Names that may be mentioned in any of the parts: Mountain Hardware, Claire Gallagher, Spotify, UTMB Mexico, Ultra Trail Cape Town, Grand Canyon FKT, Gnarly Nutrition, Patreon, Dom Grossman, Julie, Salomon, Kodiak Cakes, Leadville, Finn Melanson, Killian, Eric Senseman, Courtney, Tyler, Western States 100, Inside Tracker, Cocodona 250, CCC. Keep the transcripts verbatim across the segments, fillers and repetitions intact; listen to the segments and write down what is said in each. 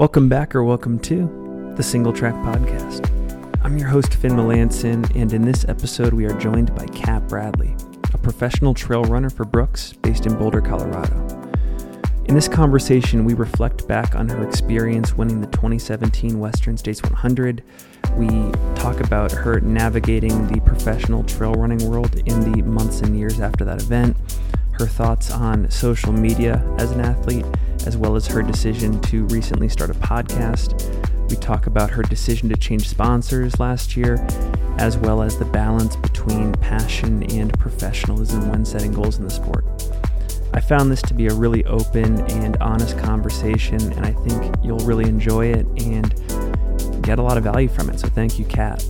Welcome back, or welcome to the Single Track Podcast. I'm your host, Finn Melanson, and in this episode, we are joined by Kat Bradley, a professional trail runner for Brooks based in Boulder, Colorado. In this conversation, we reflect back on her experience winning the twenty seventeen Western States one hundred. We talk about her navigating the professional trail running world in the months and years after that event, her thoughts on social media as an athlete, as well as her decision to recently start a podcast. We talk about her decision to change sponsors last year, as well as the balance between passion and professionalism when setting goals in the sport. I found this to be a really open and honest conversation, and I think you'll really enjoy it and get a lot of value from it, so thank you, Kat.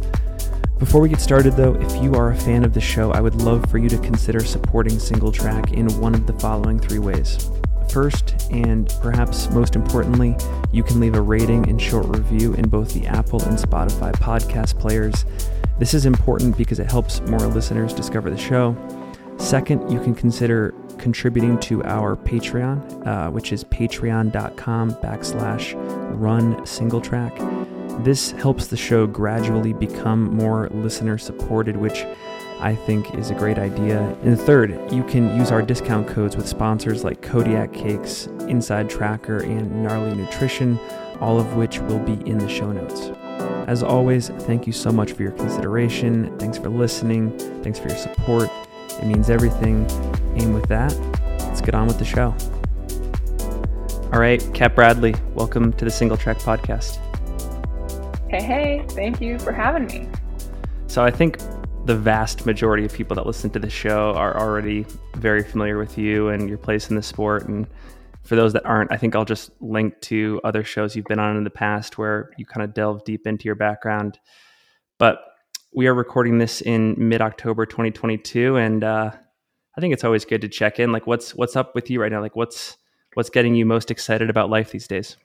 Before we get started, though, if you are a fan of the show, I would love for you to consider supporting Single Track in one of the following three ways. First, and perhaps most importantly, you can leave a rating and short review in both the Apple and Spotify podcast players. This is important because it helps more listeners discover the show. Second, you can consider contributing to our Patreon, uh, which is patreon.com backslash run single track. This helps the show gradually become more listener supported, which I think is a great idea. And third, you can use our discount codes with sponsors like Kodiak Cakes, Inside Tracker, and Gnarly Nutrition, all of which will be in the show notes. As always, thank you so much for your consideration. Thanks for listening. Thanks for your support. It means everything. And with that, let's get on with the show. All right, Kat Bradley, welcome to the Single Track Podcast. Hey, hey, thank you for having me. So I think the vast majority of people that listen to the show are already very familiar with you and your place in the sport. And for those that aren't, I think I'll just link to other shows you've been on in the past where you kind of delve deep into your background. But we are recording this in mid-October twenty twenty-two, and uh, I think it's always good to check in. Like, what's what's up with you right now? Like, what's what's getting you most excited about life these days?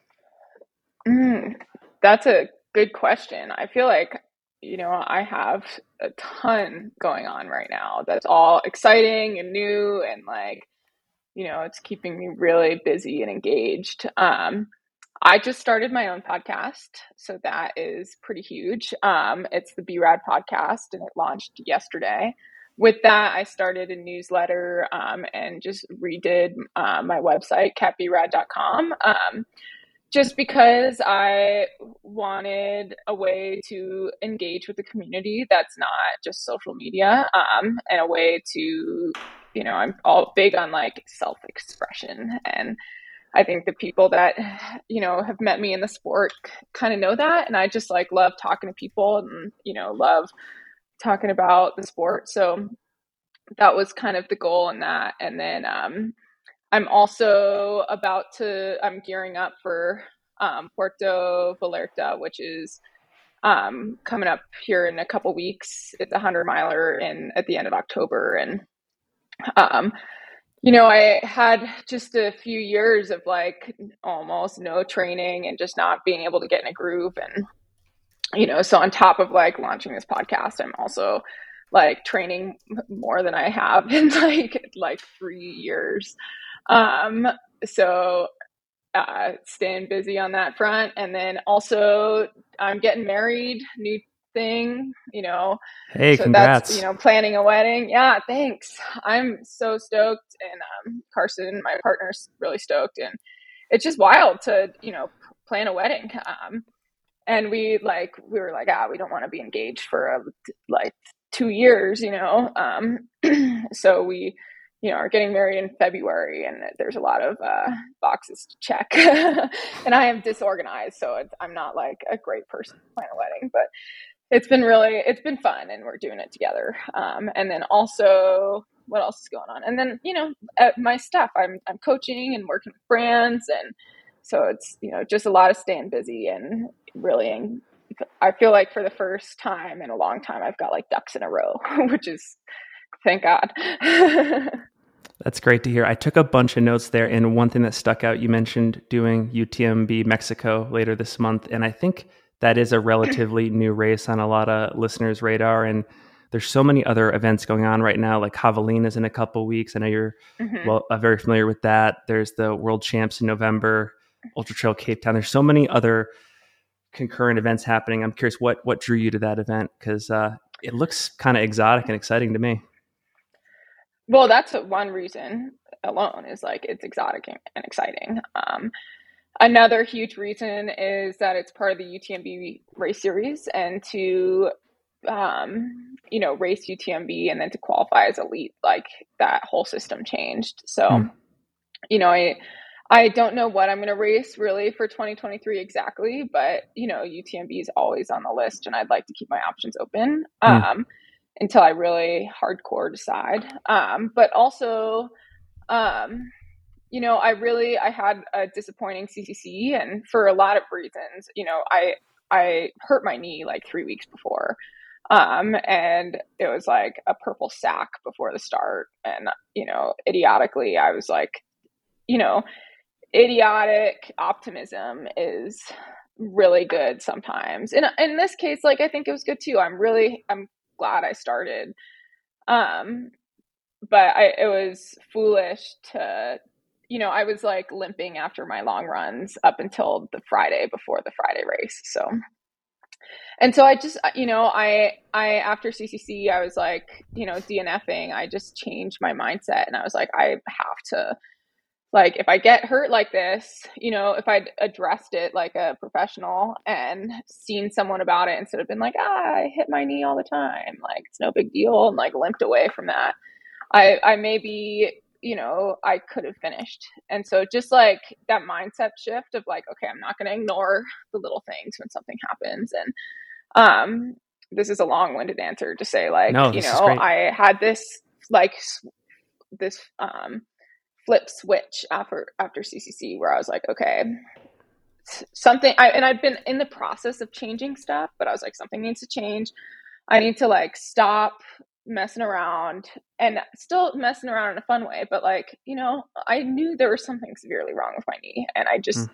Mm, that's a good question. I feel like, you know, I have a ton going on right now that's all exciting and new, and like, you know, it's keeping me really busy and engaged. Um, I just started my own podcast, so that is pretty huge. Um, it's the b-rad podcast, and it launched yesterday. With that, I started a newsletter um, and just redid uh, my website, cat b rad dot com. Um, Just because I wanted a way to engage with the community that's not just social media, um, and a way to, you know, I'm all big on like self-expression. And I think the people that, you know, have met me in the sport kind of know that. And I just like love talking to people and, you know, love talking about the sport. So that was kind of the goal in that. And then, um, I'm also about to, I'm gearing up for um, Puerto Vallarta, which is um, coming up here in a couple weeks. It's a hundred miler in at the end of October. And, um, you know, I had just a few years of like almost no training and just not being able to get in a groove. And, you know, so on top of like launching this podcast, I'm also like training more than I have in like, like three years. Um, so, uh, staying busy on that front. And then also I'm getting married, new thing, you know, hey, so congrats. That's, you know, planning a wedding. Yeah. Thanks. I'm so stoked. And, um, Carson, my partner's really stoked, and it's just wild to, you know, plan a wedding. Um, and we like, we were like, ah, we don't want to be engaged for a, like two years, you know? Um, so we, you know, are getting married in February, and there's a lot of uh, boxes to check and I am disorganized. So it's, I'm not like a great person to plan a wedding, but it's been really, it's been fun, and we're doing it together. Um, and then also what else is going on? And then, you know, at my stuff, I'm, I'm coaching and working with brands. And so it's, you know, just a lot of staying busy and really, in, I feel like for the first time in a long time, I've got like ducks in a row, which is, thank God. That's great to hear. I took a bunch of notes there. And one thing that stuck out, you mentioned doing U T M B Mexico later this month. And I think that is a relatively new race on a lot of listeners' radar. And there's so many other events going on right now, like Javelina is in a couple of weeks. I know you're mm-hmm. well uh, very familiar with that. There's the World Champs in November. Ultra Trail Cape Town. There's so many other concurrent events happening. I'm curious what what drew you to that event, because uh, it looks kind of exotic and exciting to me. Well, that's one reason alone, is like it's exotic and exciting. Um, another huge reason is that it's part of the U T M B race series, and to um, you know, race U T M B and then to qualify as elite, like that whole system changed. So, hmm. you know, I, I don't know what I'm going to race really for twenty twenty-three exactly, but you know, U T M B is always on the list and I'd like to keep my options open, um, hmm. until I really hardcore decide. Um, but also, um, you know, I really, I had a disappointing C C C, and for a lot of reasons. You know, I, I hurt my knee like three weeks before. Um, and it was like a purple sack before the start. And, you know, idiotically, I was like, you know, idiotic optimism is really good sometimes. And in this case, like, I think it was good too. I'm really, I'm glad I started. Um, but I, it was foolish to, you know, I was like limping after my long runs up until the Friday before the Friday race. So, and so I just, you know, I, I, after C C C, I was like, you know, DNFing, I just changed my mindset, and I was like, I have to, like, if I get hurt like this, you know, if I'd addressed it like a professional and seen someone about it instead of been like, ah, I hit my knee all the time, like, it's no big deal, and like limped away from that, I, I maybe, you know, I could have finished. And so just like that mindset shift of like, okay, I'm not going to ignore the little things when something happens. And, um, this is a long winded answer to say, like, no, you know, I had this, like this, um, flip switch after, after C C C, where I was like, okay, something, I, and I've been in the process of changing stuff, but I was like, something needs to change. I need to like stop messing around, and still messing around in a fun way, but like, you know, I knew there was something severely wrong with my knee, and I just, mm.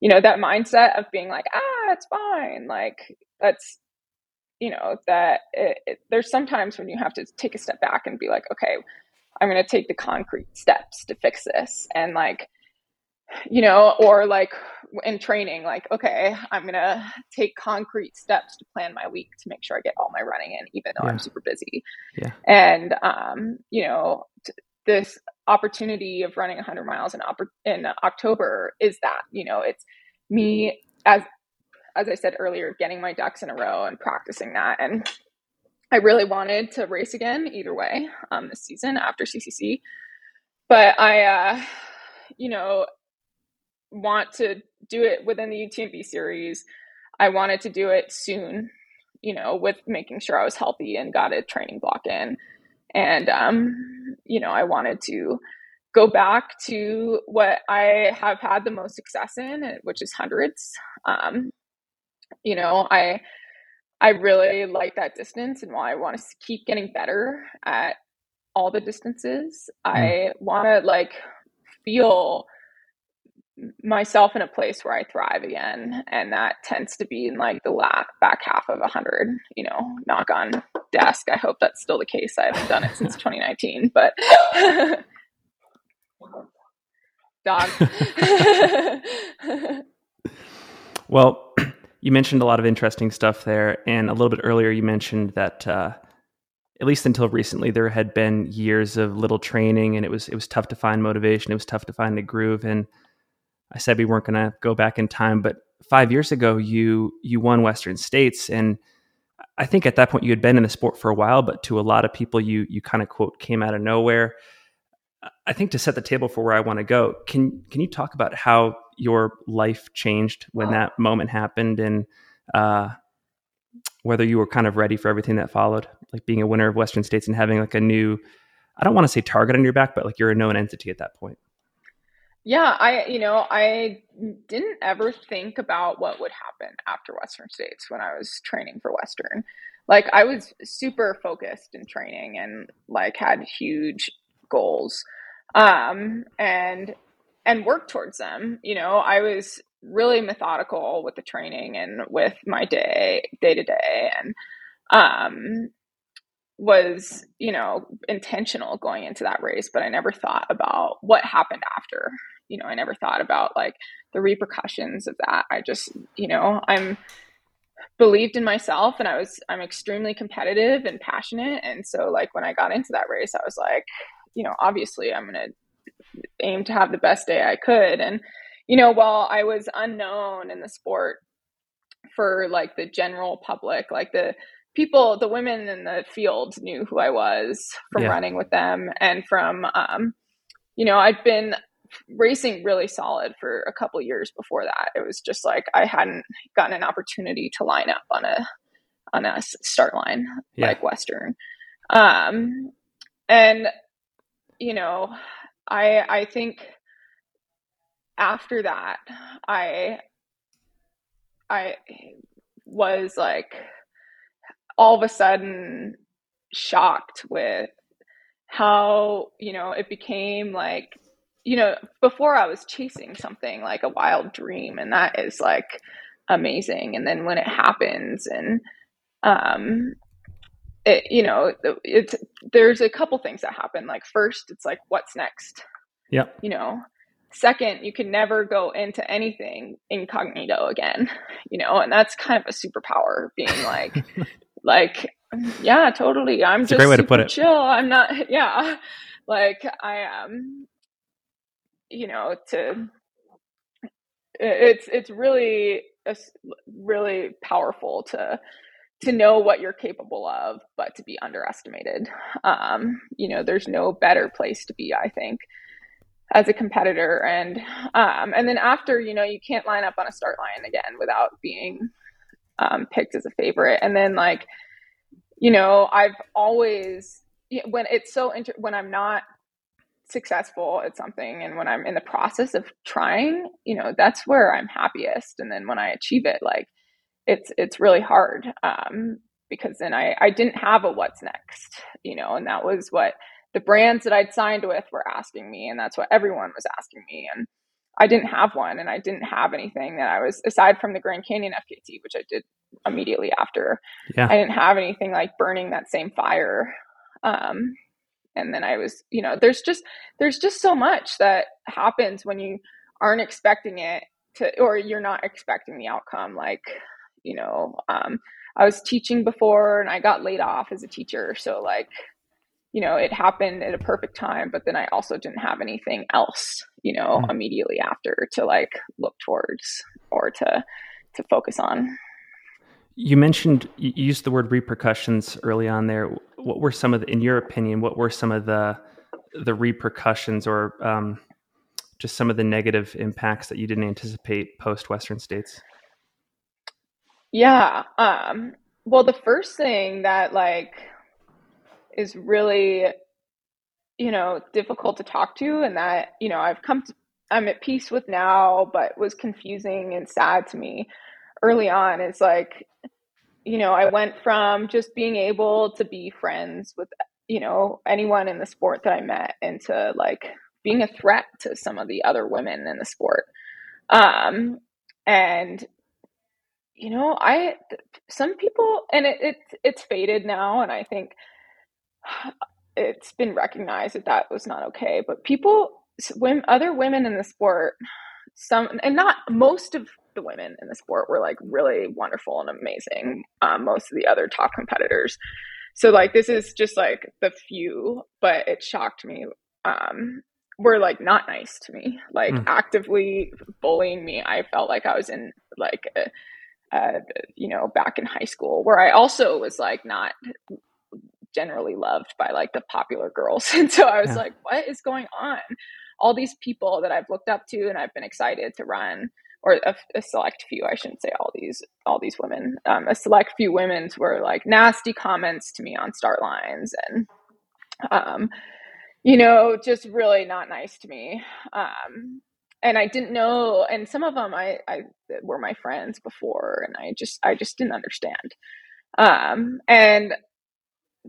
you know, that mindset of being like, ah, it's fine, like, that's, you know, that it, it, there's sometimes when you have to take a step back and be like, okay, I'm going to take the concrete steps to fix this, and like, you know, or like in training, like, okay, I'm going to take concrete steps to plan my week to make sure I get all my running in, even though yeah. I'm super busy. Yeah. And, um, you know, t- this opportunity of running a hundred miles in, op- in October is that, you know, it's me, as, as I said earlier, getting my ducks in a row and practicing that. And I really wanted to race again either way, um, this season after C C C, but I, uh, you know, want to do it within the U T M B series. I wanted to do it soon, you know, with making sure I was healthy and got a training block in. And, um, you know, I wanted to go back to what I have had the most success in, which is hundreds. Um, you know, I, I really like that distance, and while I want to keep getting better at all the distances, I want to like feel myself in a place where I thrive again. And that tends to be in like the la- back half of a hundred, you know, knock on desk. I hope that's still the case. I haven't done it since twenty nineteen, but dog. Well, you mentioned a lot of interesting stuff there. And a little bit earlier, you mentioned that, uh, at least until recently, there had been years of little training, and it was, it was tough to find motivation. It was tough to find the groove. And I said we weren't going to go back in time, but five years ago, you you won Western States, and I think at that point you had been in the sport for a while, but to a lot of people, you you kind of, quote, came out of nowhere. I think to set the table for where I want to go, can can you talk about how your life changed when that moment happened, and uh, whether you were kind of ready for everything that followed, like being a winner of Western States and having like a new, I don't want to say target on your back, but like you're a known entity at that point? Yeah, I, you know, I didn't ever think about what would happen after Western States when I was training for Western. Like, I was super focused in training and like had huge goals, um, and, and worked towards them. You know, I was really methodical with the training and with my day, day to day, and, um, was, you know, intentional going into that race, but I never thought about what happened after, you know, I never thought about like the repercussions of that. I just, you know, I'm believed in myself, and I was, I'm extremely competitive and passionate. And so like when I got into that race, I was like, you know, obviously I'm going to aim to have the best day I could. And, you know, while I was unknown in the sport for like the general public, like the people, the women in the field knew who I was from yeah. running with them. And from, um, you know, I'd been racing really solid for a couple years before that. It was just like, I hadn't gotten an opportunity to line up on a, on a start line, yeah. like Western. Um, and, you know, I, I think after that, I, I was like all of a sudden shocked with how, you know, it became like, you know, before I was chasing something like a wild dream, and that is like amazing. And then when it happens and, um, it, you know, it's, there's a couple things that happen. Like first, it's like, what's next? Yeah. You know, second, you can never go into anything incognito again, you know, and that's kind of a superpower, being like, like, yeah, totally. I'm it's just a great way to put it. Chill. I'm not, yeah. Like I am, um, you know, to, it's, it's really, it's really powerful to, to know what you're capable of, but to be underestimated. Um, you know, there's no better place to be, I think, as a competitor. And, um, and then after, you know, you can't line up on a start line again without being, um, picked as a favorite. And then like, you know, I've always, when it's so, inter- when I'm not successful at something, and when I'm in the process of trying, you know, that's where I'm happiest. And then when I achieve it, like it's, it's really hard. Um, because then I, I didn't have a what's next, you know, and that was what the brands that I'd signed with were asking me, and that's what everyone was asking me. And I didn't have one, and I didn't have anything that I was, aside from the Grand Canyon F K T, which I did immediately after, yeah. I didn't have anything like burning that same fire. Um, and then I was, you know, there's just, there's just so much that happens when you aren't expecting it to, or you're not expecting the outcome. Like, you know, um, I was teaching before, and I got laid off as a teacher. So like, you know, it happened at a perfect time, but then I also didn't have anything else, you know, mm. immediately after to like look towards or to, to focus on. You mentioned, you used the word repercussions early on there. What were some of the, in your opinion, what were some of the, the repercussions or um, just some of the negative impacts that you didn't anticipate post Western States? Yeah. Um, well, the first thing that like, is really, you know, difficult to talk to, and that, you know, I've come to, I'm at peace with now, but was confusing and sad to me early on. It's like, you know, I went from just being able to be friends with, you know, anyone in the sport that I met, into like being a threat to some of the other women in the sport. Um, and you know, I, some people, and it, it it's faded now, and I think it's been recognized that that was not okay, but people, when other women in the sport, some, and not most of the women in the sport were like really wonderful and amazing. Um, most of the other top competitors. So like, this is just like the few, but it shocked me. Um, were like not nice to me, like mm. actively bullying me. I felt like I was in like, a, a, you know, back in high school, where I also was like, not generally loved by like the popular girls. And so I was yeah. like, what is going on? All these people that I've looked up to, and I've been excited to run, or a, a select few, I shouldn't say all these, all these women, um, a select few women were like nasty comments to me on start lines, and, um, you know, just really not nice to me. Um, and I didn't know, and some of them I, I were my friends before, and I just, I just didn't understand. Um, and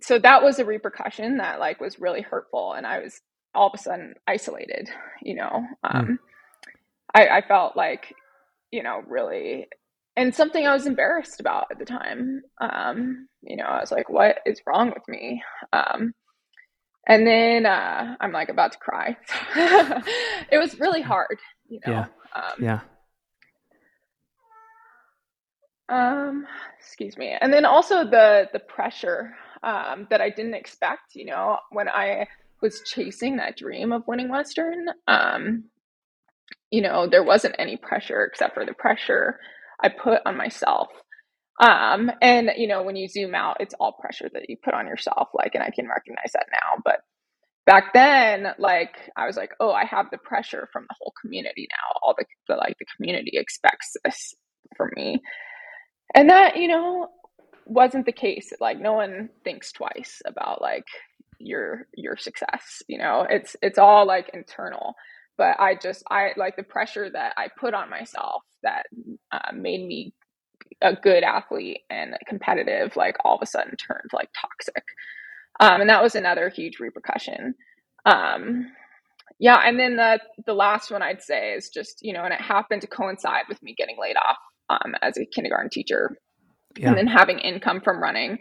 so that was a repercussion that like was really hurtful, and I was all of a sudden isolated, you know, um, mm. I, I felt like, you know, really, and something I was embarrassed about at the time. Um, you know, I was like, what is wrong with me? Um, And then uh, I'm like about to cry. It was really hard, you know. Yeah. Um, yeah. Um, excuse me. And then also the the pressure um, that I didn't expect, you know, when I was chasing that dream of winning Western. Um, you know, there wasn't any pressure except for the pressure I put on myself. Um, and you know, when you zoom out, it's all pressure that you put on yourself. Like, and I can recognize that now, but back then, like, I was like, oh, I have the pressure from the whole community now. All the, the like the community expects this from me. And that, you know, wasn't the case. Like, no one thinks twice about like your, your success, you know, it's, it's all like internal, but I just, I like the pressure that I put on myself that uh, made me a good athlete and competitive, like all of a sudden turned like toxic. Um, and that was another huge repercussion. Um, yeah. And then the, the last one I'd say is just, you know, and it happened to coincide with me getting laid off um, as a kindergarten teacher yeah. and then having income from running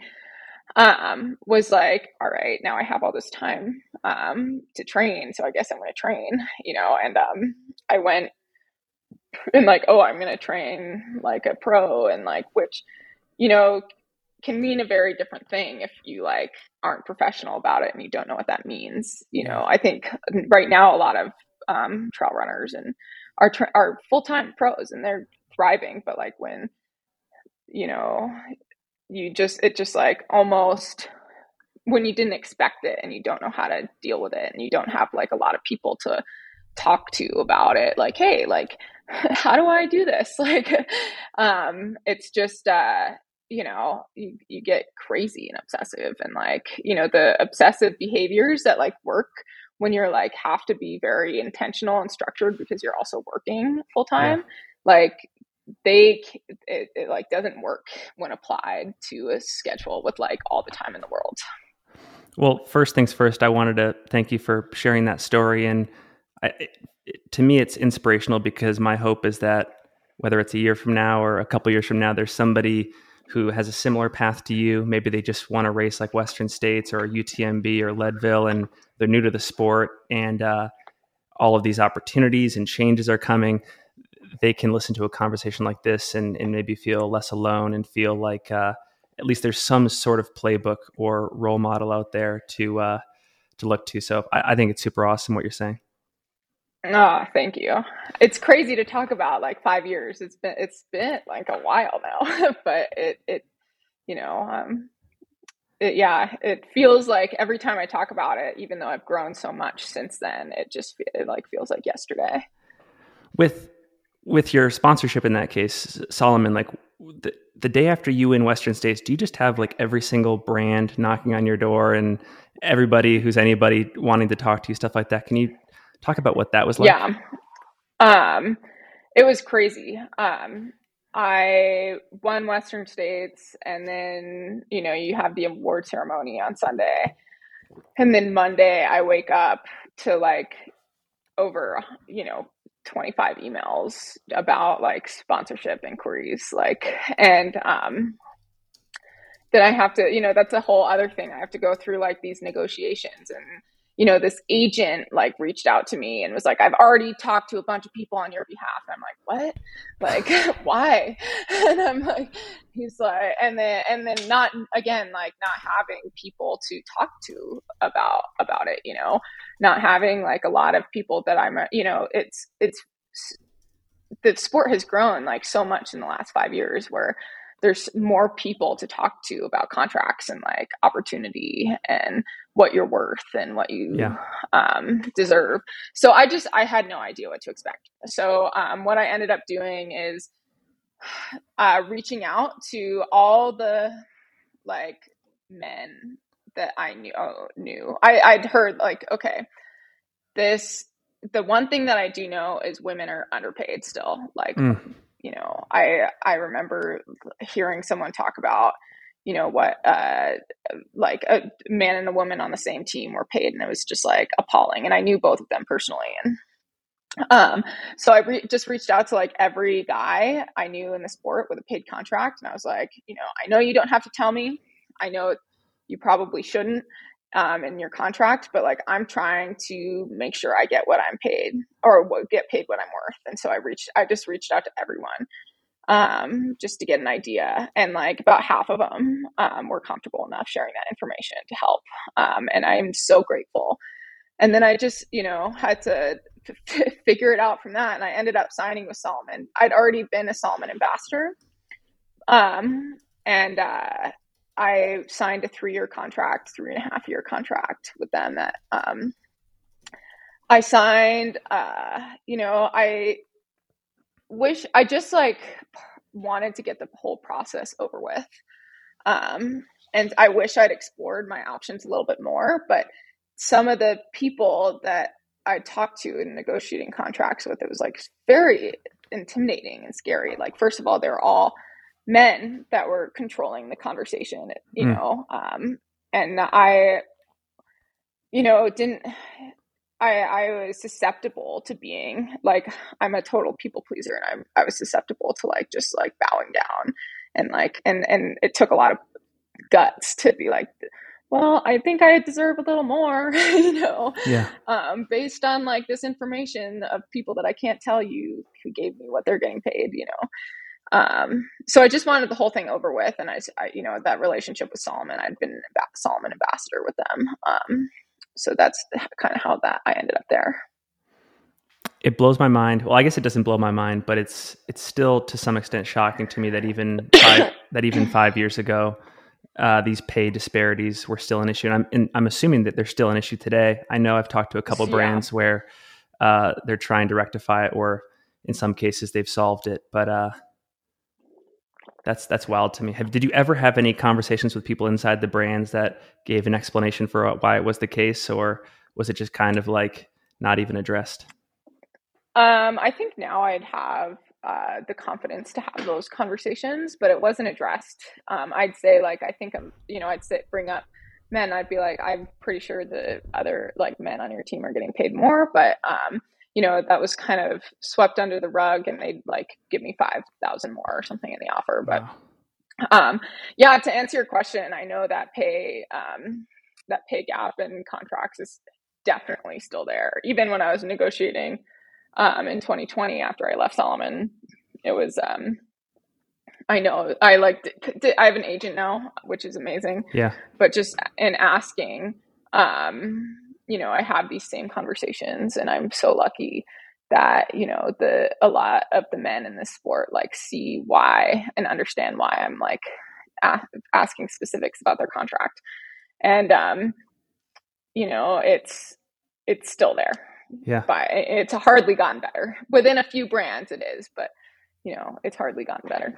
um, was like, all right, now I have all this time um, to train. So I guess I'm going to train, you know? And um, I went, and like, oh, I'm going to train like a pro and like, which, you know, can mean a very different thing if you like aren't professional about it and you don't know what that means. You know, I think right now a lot of um, trail runners and are, tra- are full-time pros and they're thriving. But like when, you know, you just, it just like almost when you didn't expect it and you don't know how to deal with it and you don't have like a lot of people to talk to about it, like, hey, like, how do I do this? Like, um, it's just, uh, you know, you, you get crazy and obsessive and like, you know, the obsessive behaviors that like work when you're like, have to be very intentional and structured because you're also working full time. Yeah. Like they, it, it like doesn't work when applied to a schedule with like all the time in the world. Well, first things first, I wanted to thank you for sharing that story. And I, it, to me, it's inspirational because my hope is that whether it's a year from now or a couple years from now, there's somebody who has a similar path to you. Maybe they just want to race like Western States or U T M B or Leadville, and they're new to the sport. And uh, all of these opportunities and changes are coming. They can listen to a conversation like this and, and maybe feel less alone and feel like uh, at least there's some sort of playbook or role model out there to uh, to look to. So I, I think it's super awesome what you're saying. Oh, thank you. It's crazy to talk about like five years. It's been, it's been like a while now, but it, it, you know, um, it, yeah, it feels like every time I talk about it, even though I've grown so much since then, it just it like feels like yesterday. With, with your sponsorship in that case, Salomon, like the, the day after you win Western States, do you just have like every single brand knocking on your door and everybody who's anybody wanting to talk to you, stuff like that? Can you talk about what that was like? Yeah. Um, it was crazy. Um, I won Western States and then, you know, you have the award ceremony on Sunday and then Monday I wake up to like over, you know, twenty-five emails about like sponsorship inquiries, like, and, um, then I have to, you know, that's a whole other thing. I have to go through like these negotiations and, you know, this agent like reached out to me and was like, I've already talked to a bunch of people on your behalf. And I'm like, what? Like, why? And I'm like, he's like, and then, and then not again, like not having people to talk to about, about it, you know, not having like a lot of people that I'm, you know, it's, it's, the sport has grown like so much in the last five years where there's more people to talk to about contracts and like opportunity and what you're worth and what you yeah. um, deserve. So I just, I had no idea what to expect. So um, what I ended up doing is uh, reaching out to all the like men that I knew, oh, knew. I, I'd heard like, okay, this, the one thing that I do know is women are underpaid still. Like, mm. You know, I, I remember hearing someone talk about, you know, what, uh, like a man and a woman on the same team were paid. And it was just like appalling. And I knew both of them personally. And, um, so I re- just reached out to like every guy I knew in the sport with a paid contract. And I was like, you know, I know you don't have to tell me, I know you probably shouldn't. um, in your contract, but like, I'm trying to make sure I get what I'm paid or what, get paid what I'm worth. And so I reached, I just reached out to everyone, um, just to get an idea. And like about half of them, um, were comfortable enough sharing that information to help. Um, and I'm so grateful. And then I just, you know, had to f- figure it out from that. And I ended up signing with Salomon. I'd already been a Salomon ambassador. Um, and, uh, I signed a three-year contract, three and a half year contract with them that, um, I signed, uh, you know, I wish I just like wanted to get the whole process over with. Um, and I wish I'd explored my options a little bit more, but some of the people that I talked to in negotiating contracts with, it was like very intimidating and scary. Like, first of all, they're all men that were controlling the conversation, you mm. know, um, and I, you know, didn't, I, I was susceptible to being like, I'm a total people pleaser. And I'm, I was susceptible to like, just like bowing down and like, and, and it took a lot of guts to be like, well, I think I deserve a little more, you know, yeah. um, based on like this information of people that I can't tell you who gave me what they're getting paid, you know? Um, so I just wanted the whole thing over with. And I, I you know, that relationship with Salomon, I'd been a Salomon ambassador with them. Um, so that's kind of how that I ended up there. It blows my mind. Well, I guess it doesn't blow my mind, but it's, it's still to some extent shocking to me that even, five, that even five years ago, uh, these pay disparities were still an issue. And I'm, and I'm assuming that they're still an issue today. I know I've talked to a couple yeah. brands where, uh, they're trying to rectify it, or in some cases they've solved it, but, uh, That's that's wild to me. Have, did you ever have any conversations with people inside the brands that gave an explanation for why it was the case, or was it just kind of like not even addressed? Um, I think now I'd have uh, the confidence to have those conversations, but it wasn't addressed. Um, I'd say like, I think, I'm, you know, I'd say, bring up men. I'd be like, I'm pretty sure the other like men on your team are getting paid more, but um, you know, that was kind of swept under the rug, and they'd like give me five thousand more or something in the offer. But, wow. um, yeah, to answer your question, I know that pay, um, that pay gap in contracts is definitely still there. Even when I was negotiating, um, in twenty twenty, after I left Salomon, it was, um, I know I like, I have an agent now, which is amazing. Yeah. But just in asking, um, you know, I have these same conversations, and I'm so lucky that, you know, the, a lot of the men in this sport like see why and understand why I'm like a- asking specifics about their contract. And, um, you know, it's, it's still there. Yeah. But it's hardly gotten better. Within a few brands it is, but you know, it's hardly gotten better.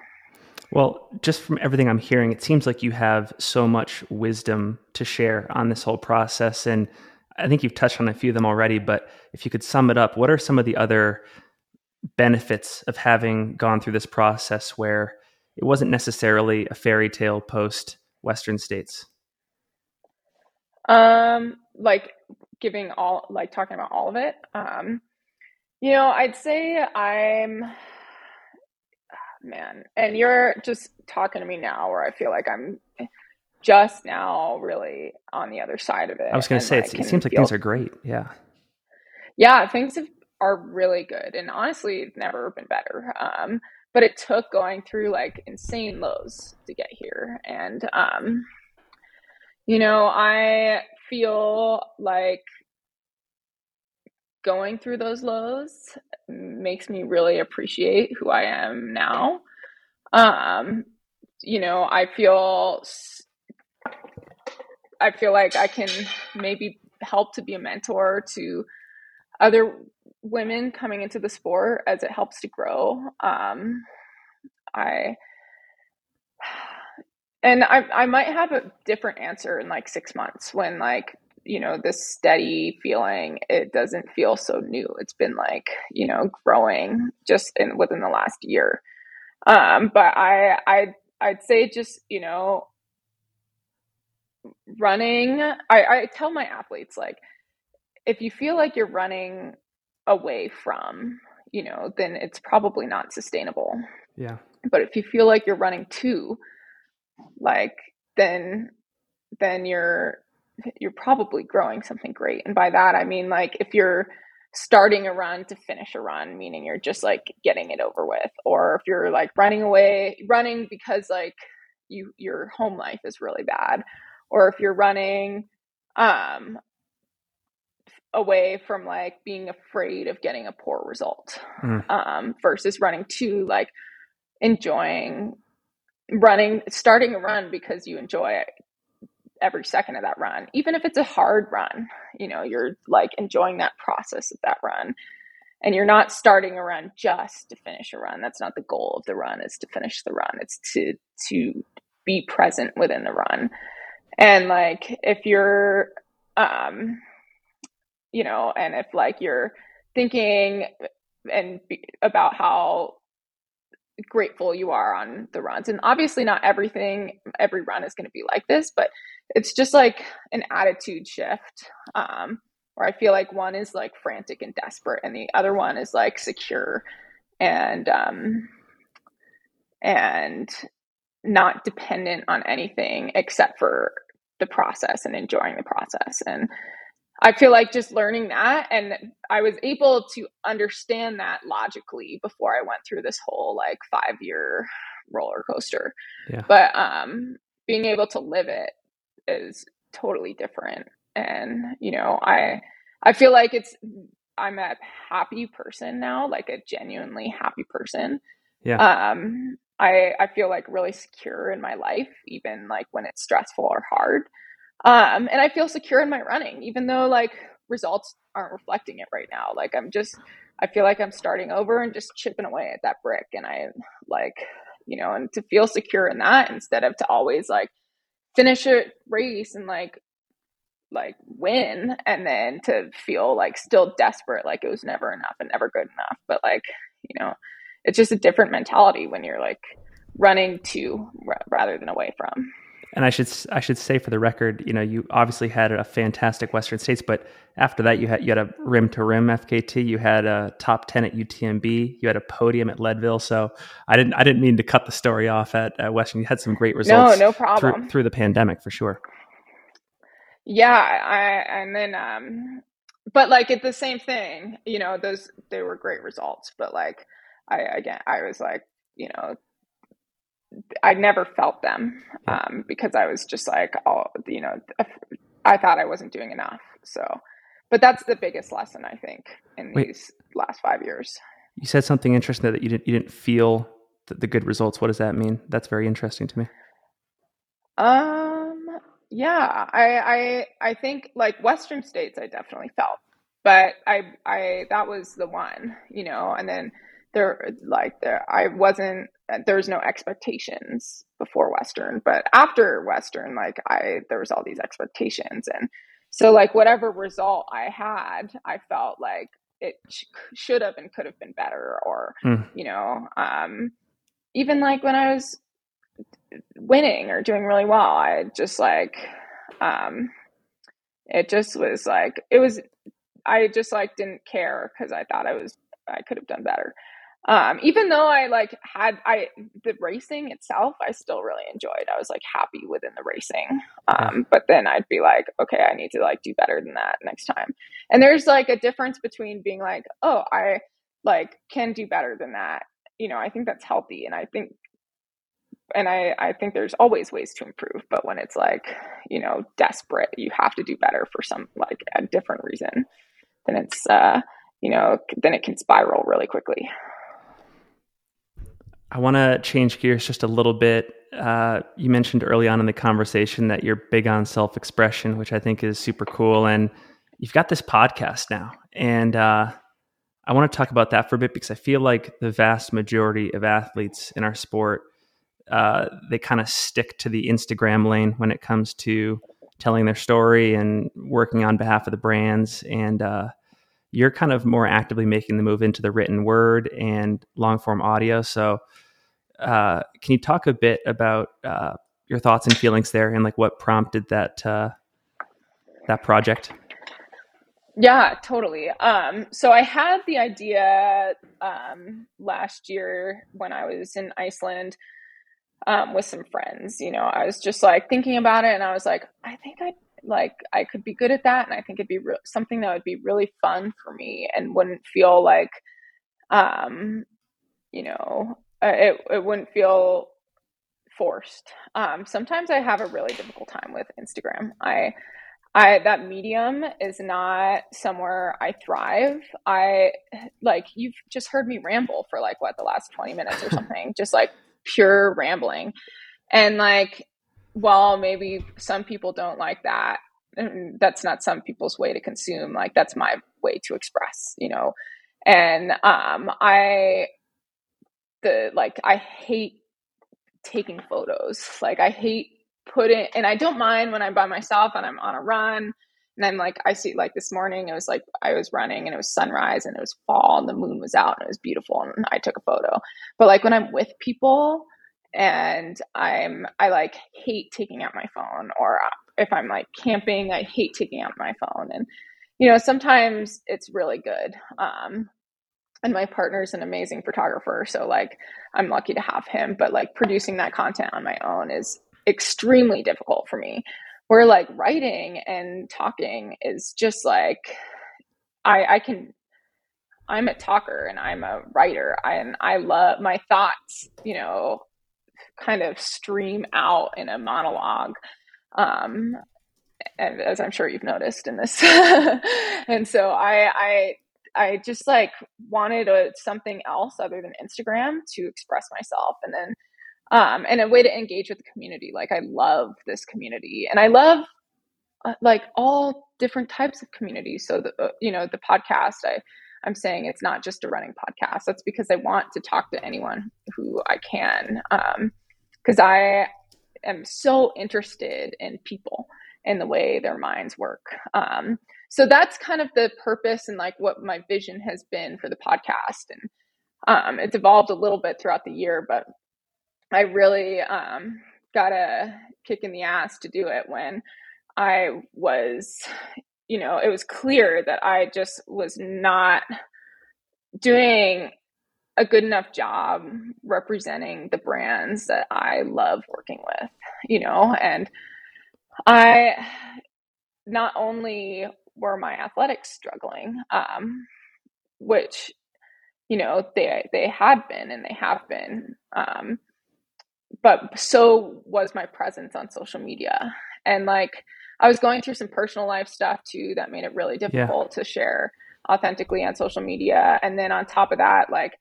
Well, just from everything I'm hearing, it seems like you have so much wisdom to share on this whole process, and I think you've touched on a few of them already, but if you could sum it up, what are some of the other benefits of having gone through this process where it wasn't necessarily a fairy tale post Western States? Um, like giving all, like talking about all of it. Um, you know, I'd say I'm, man, and you're just talking to me now where I feel like I'm just now really on the other side of it. I was going to say, like, it seems like feel... things are great. Yeah. Yeah. Things have, are really good. And honestly, it's never been better. Um, but it took going through like insane lows to get here. And, um, you know, I feel like going through those lows makes me really appreciate who I am now. Um, you know, I feel s- I feel like I can maybe help to be a mentor to other women coming into the sport as it helps to grow. Um, I, and I, I might have a different answer in like six months when like, you know, this steady feeling, it doesn't feel so new. It's been like, you know, growing just in within the last year. Um, but I, I, I'd say just, you know, running, I, I tell my athletes, like, if you feel like you're running away from, you know, then it's probably not sustainable. Yeah. But if you feel like you're running to, like, then, then you're you're probably growing something great. And by that, I mean, like, if you're starting a run to finish a run, meaning you're just like getting it over with, or if you're like running away, running because like you, your home life is really bad, or if you're running um, away from like being afraid of getting a poor result, mm. um, versus running to like enjoying running, starting a run because you enjoy it. Every second of that run, even if it's a hard run, you know, you're like enjoying that process of that run, and you're not starting a run just to finish a run. That's not the goal of the run, is to finish the run. It's to, to be present within the run. And like, if you're, um, you know, and if like you're thinking and be, about how grateful you are on the runs, and obviously not everything, every run is going to be like this, but it's just like an attitude shift, um, where I feel like one is like frantic and desperate, and the other one is like secure and, um, and not dependent on anything except for the process and enjoying the process. And I feel like just learning that, and I was able to understand that logically before I went through this whole like five year roller coaster. Yeah. But um, being able to live it is totally different. And, you know, I, I feel like it's, I'm a happy person now, like a genuinely happy person. Yeah. Um, I, I feel like really secure in my life, even like when it's stressful or hard. Um, and I feel secure in my running, even though like results aren't reflecting it right now. Like I'm just, I feel like I'm starting over and just chipping away at that brick. And I like, you know, and to feel secure in that instead of to always like finish a race and like, like win. And then to feel like still desperate, like it was never enough and never good enough. But like, you know, it's just a different mentality when you're like running to r- rather than away from. And I should I should say for the record, you know, you obviously had a fantastic Western States, but after that you had you had a rim to rim F K T, you had a top ten at U T M B, you had a podium at Leadville. So I didn't I didn't mean to cut the story off at uh, Western. You had some great results. No, no problem. Through, through the pandemic for sure. Yeah, I and then um, but like it's the same thing. You know, those they were great results, but like I again I was like you know. I never felt them, um, because I was just like, oh, you know, I thought I wasn't doing enough. So, but that's the biggest lesson I think in Wait, these last five years. You said something interesting there, that you didn't, you didn't feel the, the good results. What does that mean? That's very interesting to me. Um, yeah, I, I, I think like Western States, I definitely felt, but I, I, that was the one, you know, and then there, like there, I wasn't, there's was no expectations before Western, but after Western, like I, there was all these expectations. And so like whatever result I had, I felt like it sh- should have and could have been better. Or, mm. you know, um, even like when I was winning or doing really well, I just like, um, it just was like, it was, I just like didn't care because I thought I was, I could have done better. Um, even though I like had, I, the racing itself, I still really enjoyed. I was like happy within the racing. Um, but then I'd be like, okay, I need to like do better than that next time. And there's like a difference between being like, oh, I like can do better than that. You know, I think that's healthy. And I think, and I, I think there's always ways to improve, but when it's like, you know, desperate, you have to do better for some, like a different reason, then it's, uh, you know, then it can spiral really quickly. I want to change gears just a little bit. Uh, you mentioned early on in the conversation that you're big on self-expression, which I think is super cool. And you've got this podcast now. And uh, I want to talk about that for a bit, because I feel like the vast majority of athletes in our sport, uh, they kind of stick to the Instagram lane when it comes to telling their story and working on behalf of the brands. And uh, you're kind of more actively making the move into the written word and long-form audio. So Uh, can you talk a bit about uh, your thoughts and feelings there, and like what prompted that uh, that project? Yeah, totally. Um, so I had the idea um, last year when I was in Iceland um, with some friends. You know, I was just like thinking about it, and I was like, I think I Like, I could be good at that. And I think it'd be re- something that would be really fun for me and wouldn't feel like, um, you know, it, it wouldn't feel forced. Um, sometimes I have a really difficult time with Instagram. I, I, that medium is not somewhere I thrive. I like, you've just heard me ramble for like what, the last twenty minutes or something, just like pure rambling. And like, well, maybe some people don't like that. And that's not some people's way to consume. Like, that's my way to express, you know? And, um, I, the, like, I hate taking photos. Like, I hate putting, and I don't mind when I'm by myself and I'm on a run and I'm like, I see, like this morning, it was like, I was running and it was sunrise and it was fall and the moon was out and it was beautiful. And I took a photo, but like when I'm with people, and I'm, I like hate taking out my phone, or if I'm like camping, I hate taking out my phone. And, you know, sometimes it's really good. Um, and my partner's an amazing photographer. So like, I'm lucky to have him, but like producing that content on my own is extremely difficult for me. Where like writing and talking is just like, I, I can, I'm a talker and I'm a writer, I, and I love my thoughts, you know, kind of stream out in a monologue. Um, and as I'm sure you've noticed in this, and so I, I, I just like wanted a, something else other than Instagram to express myself. And then, um, and a way to engage with the community. Like, I love this community and I love uh, like all different types of communities. So the, uh, you know, the podcast, I, I'm saying it's not just a running podcast. That's because I want to talk to anyone who I can. Um, Cause I am so interested in people and the way their minds work. Um, so that's kind of the purpose and like what my vision has been for the podcast. And, um, it's evolved a little bit throughout the year, but I really, um, got a kick in the ass to do it when I was, you know, it was clear that I just was not doing a good enough job representing the brands that I love working with, you know, and I, not only were my athletics struggling, um, which, you know, they, they had been and they have been, um, but so was my presence on social media. And like, I was going through some personal life stuff too, that made it really difficult yeah. to share authentically on social media. And then on top of that, like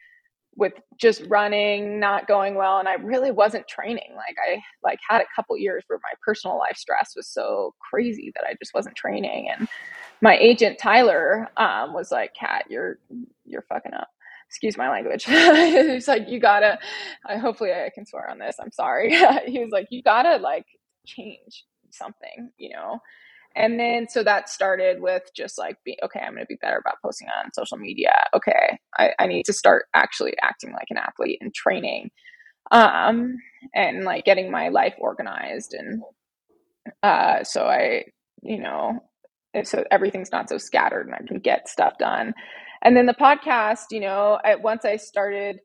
with just running, not going well. And I really wasn't training. Like I like had a couple years where my personal life stress was so crazy that I just wasn't training. And my agent, Tyler, um, was like, Kat, you're, you're fucking up. Excuse my language. He's like, you gotta, I, hopefully I can swear on this. I'm sorry. He was like, you gotta like change something, you know? And then, so that started with just like, be, okay, I'm going to be better about posting on social media. Okay. I, I need to start actually acting like an athlete and training, um, and like getting my life organized. And, uh, so I, you know, so everything's not so scattered and I can get stuff done. And then the podcast, you know, I, once I started,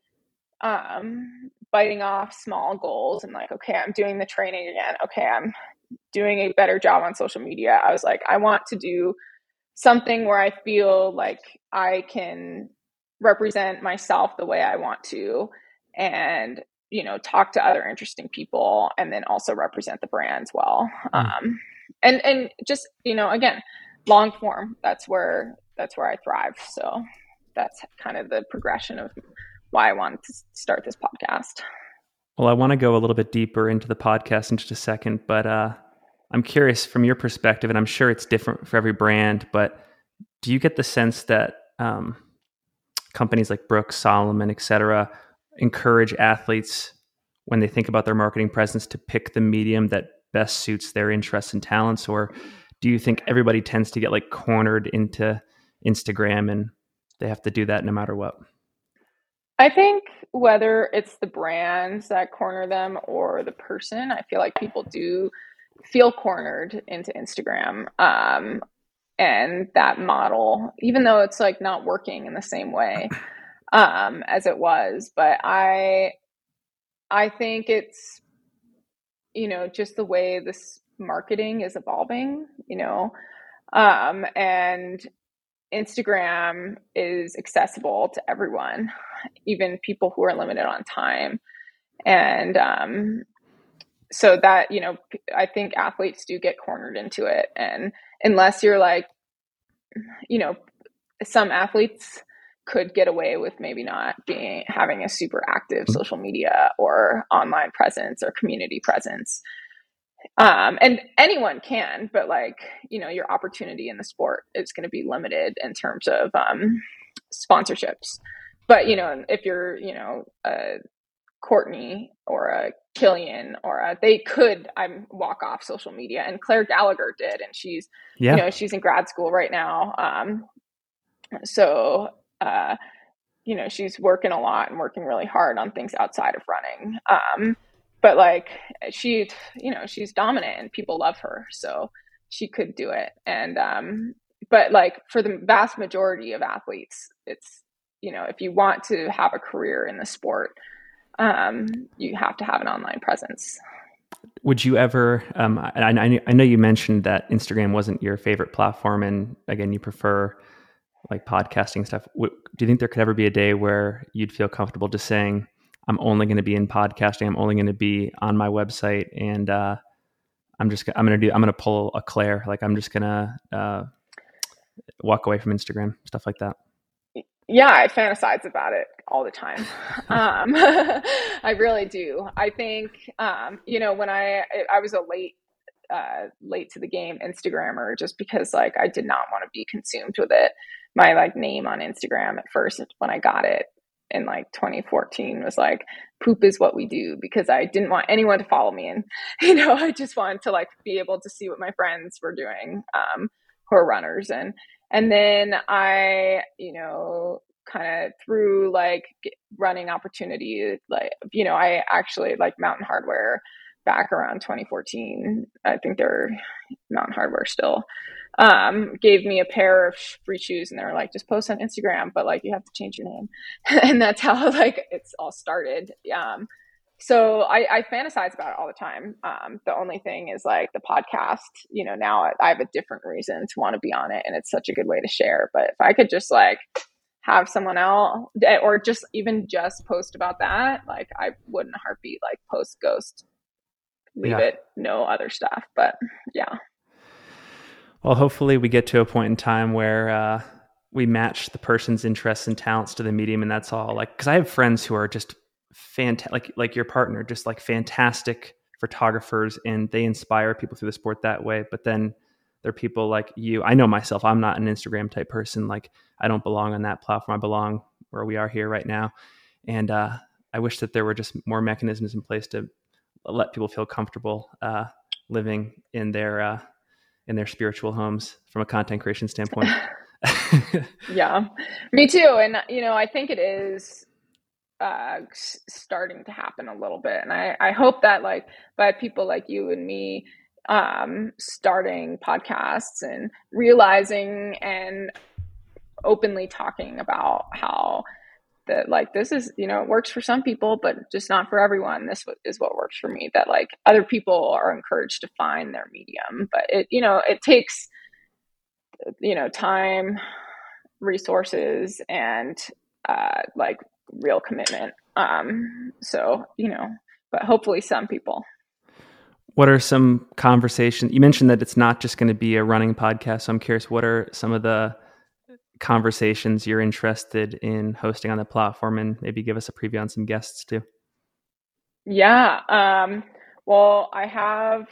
um, biting off small goals and like, okay, I'm doing the training again. Okay. I'm doing a better job on social media. I was like, I want to do something where I feel like I can represent myself the way I want to and, you know, talk to other interesting people and then also represent the brands well. Um, and, and just, you know, again, long form, that's where, that's where I thrive. So that's kind of the progression of why I wanted to start this podcast. Well, I want to go a little bit deeper into the podcast in just a second, but uh, I'm curious from your perspective, and I'm sure it's different for every brand, but do you get the sense that um, companies like Brooks, Salomon, et cetera, encourage athletes when they think about their marketing presence to pick the medium that best suits their interests and talents? Or do you think everybody tends to get like cornered into Instagram and they have to do that no matter what? I think whether it's the brands that corner them or the person, I feel like people do feel cornered into Instagram um, and that model, even though it's like not working in the same way um, as it was. But I, I think it's, you know, just the way this marketing is evolving, you know, um, and Instagram is accessible to everyone, even people who are limited on time. And um, so that, you know, I think athletes do get cornered into it. And unless you're like, you know, some athletes could get away with maybe not being having a super active social media or online presence or community presence. Um, and anyone can, but like, you know, your opportunity in the sport is going to be limited in terms of um, sponsorships. But, you know, if you're, you know, a Courtney or a Killian or a, they could um, walk off social media, and Claire Gallagher did. And she's, yeah. you know, she's in grad school right now. Um, so, uh, you know, she's working a lot and working really hard on things outside of running. Um, But like she, you know, she's dominant and people love her, so she could do it. And, um, but like for the vast majority of athletes, it's, you know, if you want to have a career in the sport, um, you have to have an online presence. Would you ever, um, I, I know you mentioned that Instagram wasn't your favorite platform, and again, you prefer like podcasting stuff. Do you think there could ever be a day where you'd feel comfortable just saying, I'm only going to be in podcasting. I'm only going to be on my website, and uh, I'm just I'm going to do I'm going to pull a Claire. Like I'm just going to uh, walk away from Instagram, stuff like that. Yeah, I fantasize about it all the time. um, I really do. I think um, you know when I I was a late uh, late to the game Instagrammer, just because like I did not want to be consumed with it. My like name on Instagram at first when I got it in like twenty fourteen was like, poop is what we do, because I didn't want anyone to follow me. And, you know, I just wanted to like be able to see what my friends were doing, um, who are runners. And, and then I, you know, kind of through like running opportunities, like, you know, I actually like Mountain Hardware back around twenty fourteen. I think they're Mountain Hardware still, um, gave me a pair of free shoes, and they were like, just post on Instagram, but like, you have to change your name. And that's how like it's all started. Um, so I, I fantasize about it all the time. Um, the only thing is like the podcast, you know, now I, I have a different reason to want to be on it, and it's such a good way to share. But if I could just like have someone else or just even just post about that, like I wouldn't heartbeat like post ghost, leave yeah. it, no other stuff. But yeah. Well, hopefully we get to a point in time where uh, we match the person's interests and talents to the medium, and that's all. Like, because I have friends who are just fantastic, like like your partner, just like fantastic photographers, and they inspire people through the sport that way. But then there are people like you. I know myself. I'm not an Instagram type person. Like, I don't belong on that platform. I belong where we are here right now. And uh, I wish that there were just more mechanisms in place to let people feel comfortable uh, living in their uh, in their spiritual homes from a content creation standpoint. Yeah, me too. And, you know, I think it is uh, s- starting to happen a little bit. And I, I hope that like by people like you and me um, starting podcasts and realizing and openly talking about how that like, this is, you know, it works for some people, but just not for everyone. This w- is what works for me, that like other people are encouraged to find their medium, but it, you know, it takes, you know, time, resources, and, uh, like real commitment. Um, so, you know, but hopefully some people. What are some conversations? You mentioned that it's not just going to be a running podcast. So I'm curious, what are some of the conversations you're interested in hosting on the platform, and maybe give us a preview on some guests too? Yeah. Um, well, I have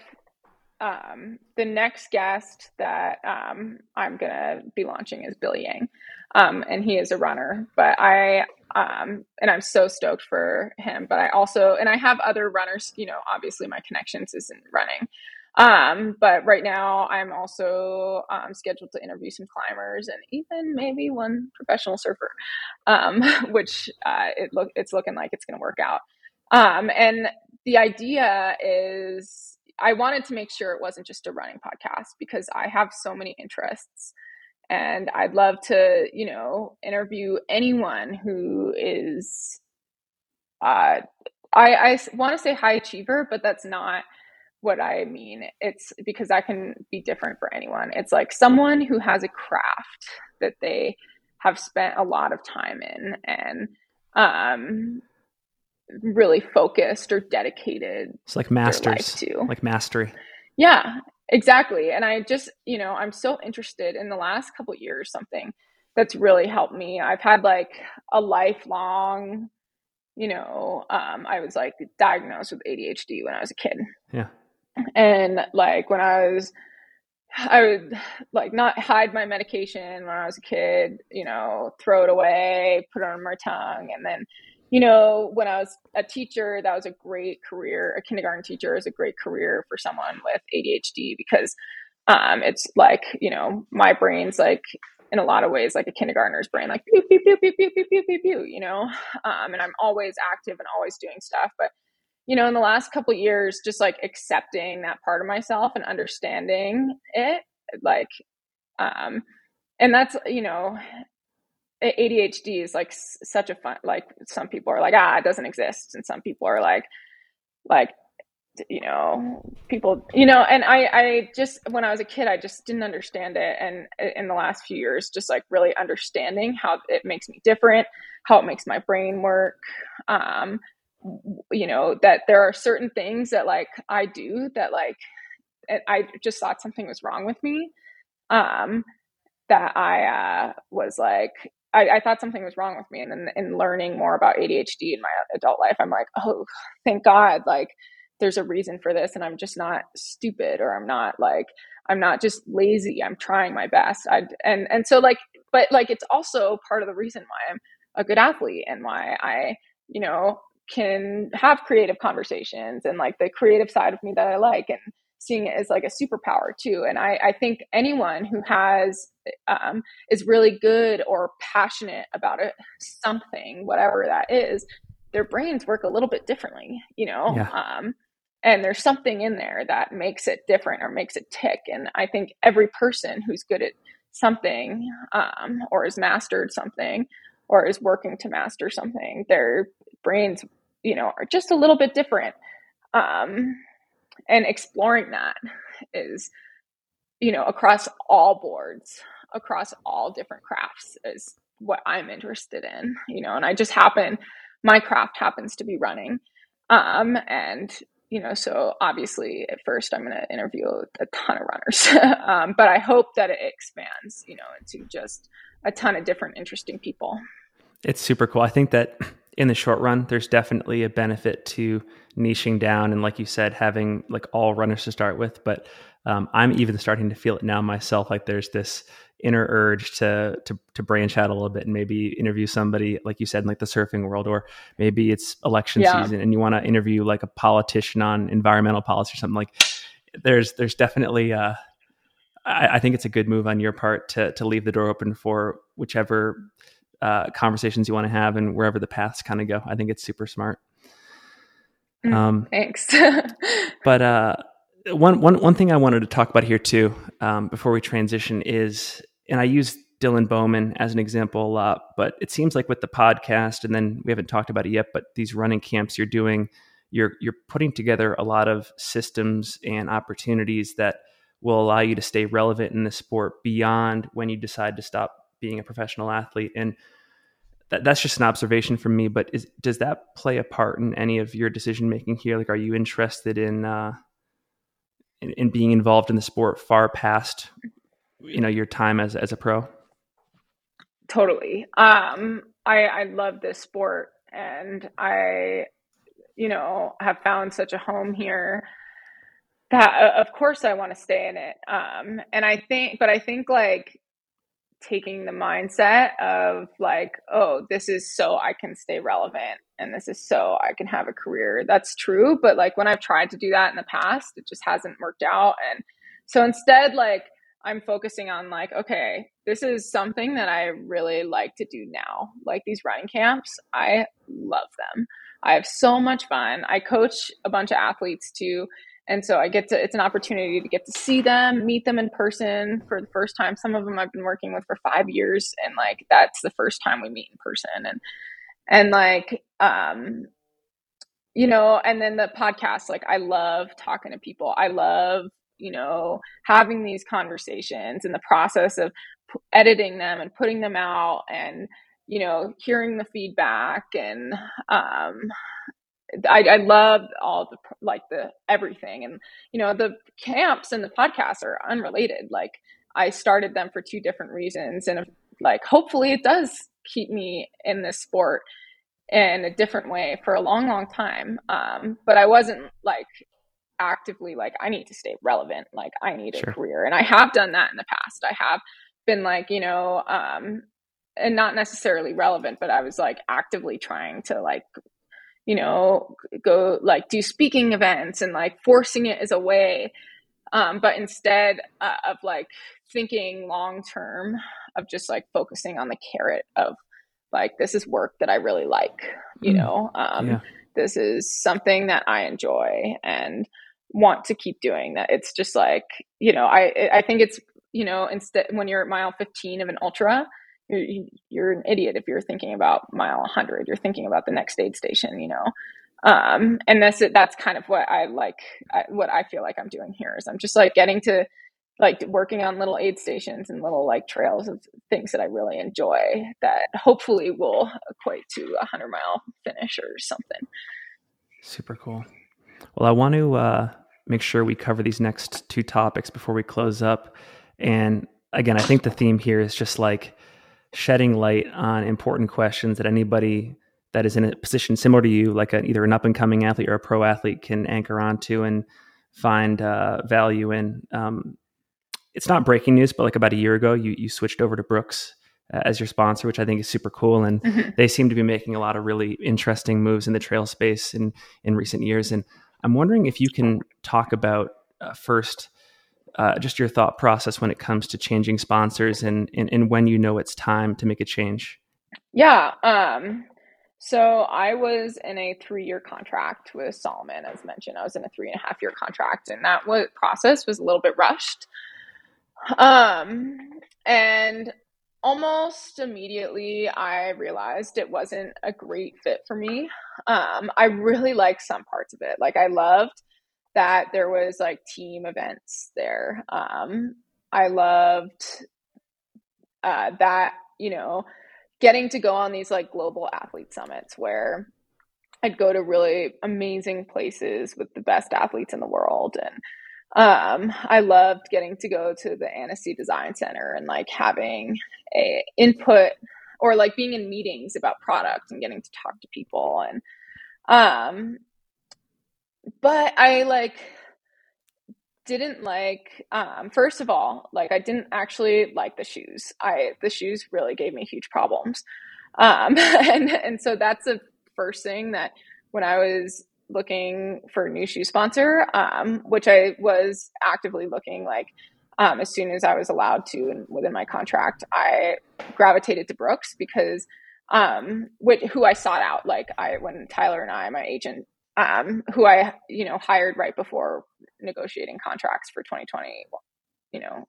um, the next guest that um, I'm going to be launching is Billy Yang. Um, and he is a runner, but I, um, and I'm so stoked for him, but I also, and I have other runners, you know, obviously my connections isn't running. Um, but right now I'm also, um, scheduled to interview some climbers and even maybe one professional surfer, um, which, uh, it look, it's looking like it's going to work out. Um, and the idea is I wanted to make sure it wasn't just a running podcast, because I have so many interests, and I'd love to, you know, interview anyone who is, uh, I, I want to say high achiever, but that's not what I mean. It's because that can be different for anyone. It's like someone who has a craft that they have spent a lot of time in and um, really focused or dedicated. It's like masters, to. Like mastery. Yeah, exactly. And I just, you know, I'm so interested in the last couple of years, something that's really helped me. I've had like a lifelong, you know, um, I was like diagnosed with A D H D when I was a kid. Yeah. And like when I was, I would like not hide my medication when I was a kid, you know, throw it away, put it on my tongue. And then, you know, when I was a teacher, that was a great career. A kindergarten teacher is a great career for someone with A D H D because um, it's like, you know, my brain's like, in a lot of ways, like a kindergartner's brain, like, pew, pew, pew, pew, pew, pew, pew, pew, pew, you know, um, and I'm always active and always doing stuff. But, you know, in the last couple of years, just like accepting that part of myself and understanding it, like, um, and that's, you know, A D H D is like s- such a fun, like some people are like, ah, it doesn't exist. And some people are like, like, you know, people, you know, and I, I just, when I was a kid, I just didn't understand it. And in the last few years, just like really understanding how it makes me different, how it makes my brain work. Um, you know, that there are certain things that like I do that like, I just thought something was wrong with me. Um, that I, uh, was like, I, I thought something was wrong with me. And then in learning more about A D H D in my adult life, I'm like, oh, thank God. Like, there's a reason for this. And I'm just not stupid, or I'm not like, I'm not just lazy. I'm trying my best. I, and, and so like, but like, it's also part of the reason why I'm a good athlete and why I, you know, can have creative conversations and like the creative side of me that I like, and seeing it as like a superpower too. And I, I think anyone who has, um, is really good or passionate about it, something, whatever that is, their brains work a little bit differently, you know? Yeah. Um, and there's something in there that makes it different or makes it tick. And I think every person who's good at something, um, or has mastered something, or is working to master something, their brains, you know, are just a little bit different. Um, and exploring that is, you know, across all boards, across all different crafts is what I'm interested in, you know, and I just happen, my craft happens to be running. Um, and, you know, so obviously at first I'm going to interview a ton of runners, um, but I hope that it expands, you know, into just a ton of different, interesting people. It's super cool. I think that in the short run, there's definitely a benefit to niching down. And like you said, having like all runners to start with, but um, I'm even starting to feel it now myself. Like there's this inner urge to, to, to branch out a little bit and maybe interview somebody, like you said, in like the surfing world, or maybe it's election yeah. season and you want to interview like a politician on environmental policy or something. Like there's, there's definitely uh I, I think it's a good move on your part to, to leave the door open for whichever uh, conversations you want to have and wherever the paths kind of go. I think it's super smart. Um, Thanks. but, uh, One, one, one thing I wanted to talk about here too, um, before we transition is, and I use Dylan Bowman as an example a lot, but it seems like with the podcast, and then we haven't talked about it yet, but these running camps you're doing, you're, you're putting together a lot of systems and opportunities that will allow you to stay relevant in the sport beyond when you decide to stop being a professional athlete. And that, that's just an observation from me, but is, does that play a part in any of your decision-making here? Like, are you interested in, uh, and being involved in the sport far past, you know, your time as, as a pro? Totally. Um, I, I love this sport, and I, you know, have found such a home here that uh, of course I want to stay in it. Um, and I think, but I think like taking the mindset of like, oh, this is so I can stay relevant, and this is so I can have a career. That's true. But like when I've tried to do that in the past, it just hasn't worked out. And so instead, like I'm focusing on like, okay, this is something that I really like to do now. Like these running camps, I love them. I have so much fun. I coach a bunch of athletes too. And so I get to, it's an opportunity to get to see them, meet them in person for the first time. Some of them I've been working with for five years. And like, that's the first time we meet in person. And, and like, um, you know, and then the podcast, like I love talking to people. I love, you know, having these conversations and the process of p- editing them and putting them out and, you know, hearing the feedback. And um, I, I love all the, like the everything. And, you know, the camps and the podcasts are unrelated. Like I started them for two different reasons. And like, hopefully it does keep me in this sport in a different way for a long, long time. Um, but I wasn't like actively like, I need to stay relevant. Like I need sure. a career. And I have done that in the past. I have been like, you know, um, and not necessarily relevant, but I was like actively trying to like, you know, go like do speaking events and like forcing it as a way. Um, but instead uh, of like thinking long-term of just like focusing on the carrot of like, this is work that I really like, you know, um, yeah. this is something that I enjoy and want to keep doing that. It's just like, you know, I, I think it's, you know, instead when you're at mile fifteen of an ultra, you're, you're an idiot. If you're thinking about mile one hundred, you're thinking about the next aid station, you know? Um, and that's, that's kind of what I like, I, what I feel like I'm doing here is I'm just like getting to like working on little aid stations and little like trails of things that I really enjoy that hopefully will equate to a hundred mile finish or something. Super cool. Well, I want to, uh, make sure we cover these next two topics before we close up. And again, I think the theme here is just like shedding light on important questions that anybody that is in a position similar to you, like a, either an up and coming athlete or a pro athlete can anchor onto and find uh value in. Um, It's not breaking news, but like about a year ago, you you switched over to Brooks uh, as your sponsor, which I think is super cool. And mm-hmm. they seem to be making a lot of really interesting moves in the trail space in, in recent years. And I'm wondering if you can talk about uh, first, uh, just your thought process when it comes to changing sponsors and, and, and when you know it's time to make a change. Yeah. Um, so I was in a three-year contract with Salomon, as mentioned. I was in a three and a half year contract, and that was, process was a little bit rushed. Um, and almost immediately I realized it wasn't a great fit for me. Um, I really liked some parts of it. Like I loved that there was like team events there. Um, I loved, uh, that, you know, getting to go on these like global athlete summits where I'd go to really amazing places with the best athletes in the world. And, Um, I loved getting to go to the Annecy Design Center and like having a input or like being in meetings about product and getting to talk to people. And, um, but I like, didn't like, um, first of all, like I didn't actually like the shoes. I, the shoes really gave me huge problems. Um, and, and so that's the first thing that when I was looking for a new shoe sponsor, um, which I was actively looking like um, as soon as I was allowed to and within my contract, I gravitated to Brooks because um, which, who I sought out, like I, when Tyler and I, my agent, um, who I, you know, hired right before negotiating contracts for twenty twenty, you know,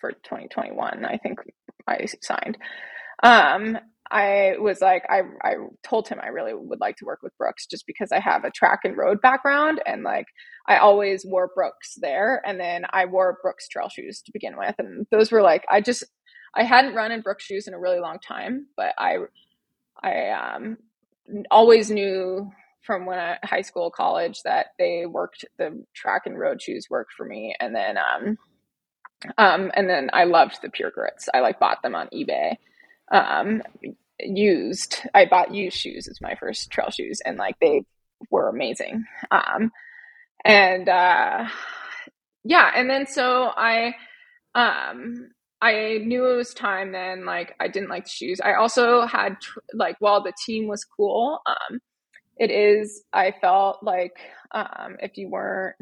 for twenty twenty-one, I think I signed. Um, I was like, I, I told him I really would like to work with Brooks just because I have a track and road background. And like, I always wore Brooks there. And then I wore Brooks trail shoes to begin with. And those were like, I just, I hadn't run in Brooks shoes in a really long time, but I, I, um, always knew from when I high school, college that they worked, the track and road shoes worked for me. And then, um, um, and then I loved the Pure Grits. I like bought them on eBay. Um, used, I bought used shoes as my first trail shoes and like, they were amazing. Um, and, uh, yeah. And then, so I, um, I knew it was time then, like, I didn't like the shoes. I also had tr- like, while the team was cool, um, it is, I felt like, um, if you weren't,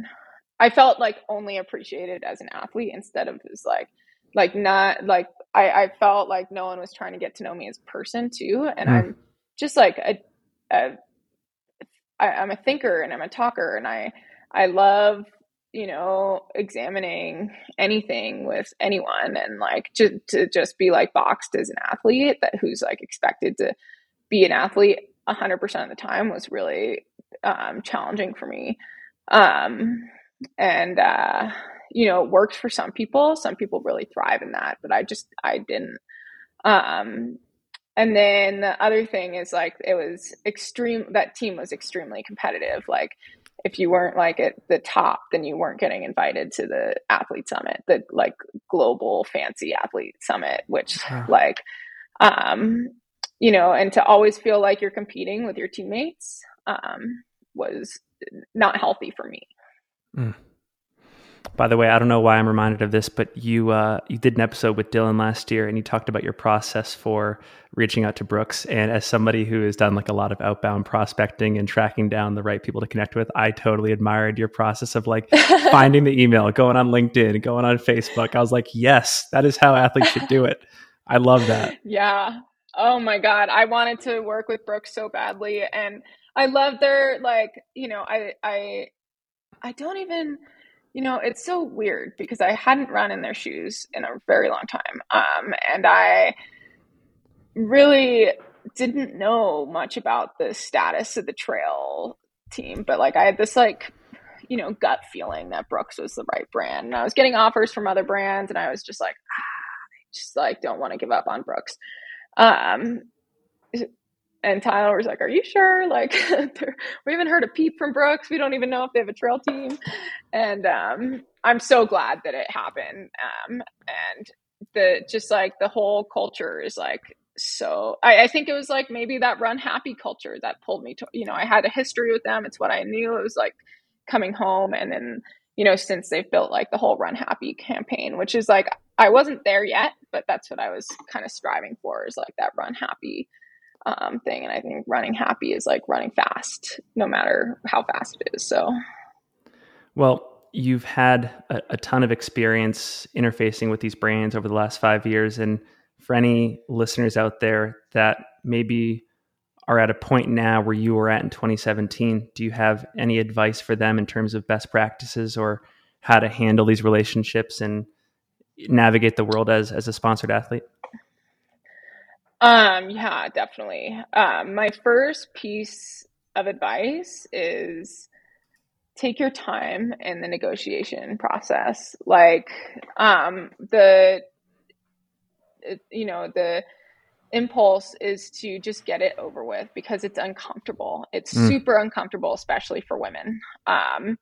I felt like only appreciated as an athlete instead of as like, like not like, I, I felt like no one was trying to get to know me as a person too. And mm. I'm just like, a, a, I, I'm a thinker and I'm a talker and I, I love, you know, examining anything with anyone and like to, to just be like boxed as an athlete that who's like expected to be an athlete a hundred percent of the time was really um, challenging for me. Um, and, uh, you know, it worked for some people. Some people really thrive in that, but I just, I didn't. Um, and then the other thing is like, it was extreme. That team was extremely competitive. Like if you weren't like at the top, then you weren't getting invited to the athlete summit, the like global fancy athlete summit, which huh. like, um, you know, and to always feel like you're competing with your teammates, um, was not healthy for me. Mm. By the way, I don't know why I'm reminded of this, but you uh, you did an episode with Dylan last year and you talked about your process for reaching out to Brooks. And as somebody who has done like a lot of outbound prospecting and tracking down the right people to connect with, I totally admired your process of like finding the email, going on LinkedIn, going on Facebook. I was like, yes, that is how athletes should do it. I love that. Yeah. Oh my God. I wanted to work with Brooks so badly. And I love their like, you know, I, I, I don't even, you know, it's so weird because I hadn't run in their shoes in a very long time. Um, and I really didn't know much about the status of the trail team, but like I had this like, you know, gut feeling that Brooks was the right brand. And I was getting offers from other brands and I was just like, ah, I just like, don't want to give up on Brooks. Um, and Tyler was like, are you sure? Like we haven't heard a peep from Brooks. We don't even know if they have a trail team. And, um, I'm so glad that it happened. Um, and the, just like the whole culture is like, so I, I think it was like maybe that run happy culture that pulled me to, you know, I had a history with them. It's what I knew. It was like coming home. And then, you know, since they've built like the whole Run Happy campaign, which is like, I wasn't there yet, but that's what I was kind of striving for is like that Run Happy um, thing. And I think running happy is like running fast, no matter how fast it is. So, well, you've had a, a ton of experience interfacing with these brands over the last five years. And for any listeners out there that maybe are at a point now where you were at in twenty seventeen, do you have any advice for them in terms of best practices or how to handle these relationships and navigate the world as, as a sponsored athlete? Um, yeah, definitely. Um, my first piece of advice is take your time in the negotiation process. Like, um, the, you know, the, impulse is to just get it over with because it's uncomfortable. It's mm. super uncomfortable, especially for women. Um,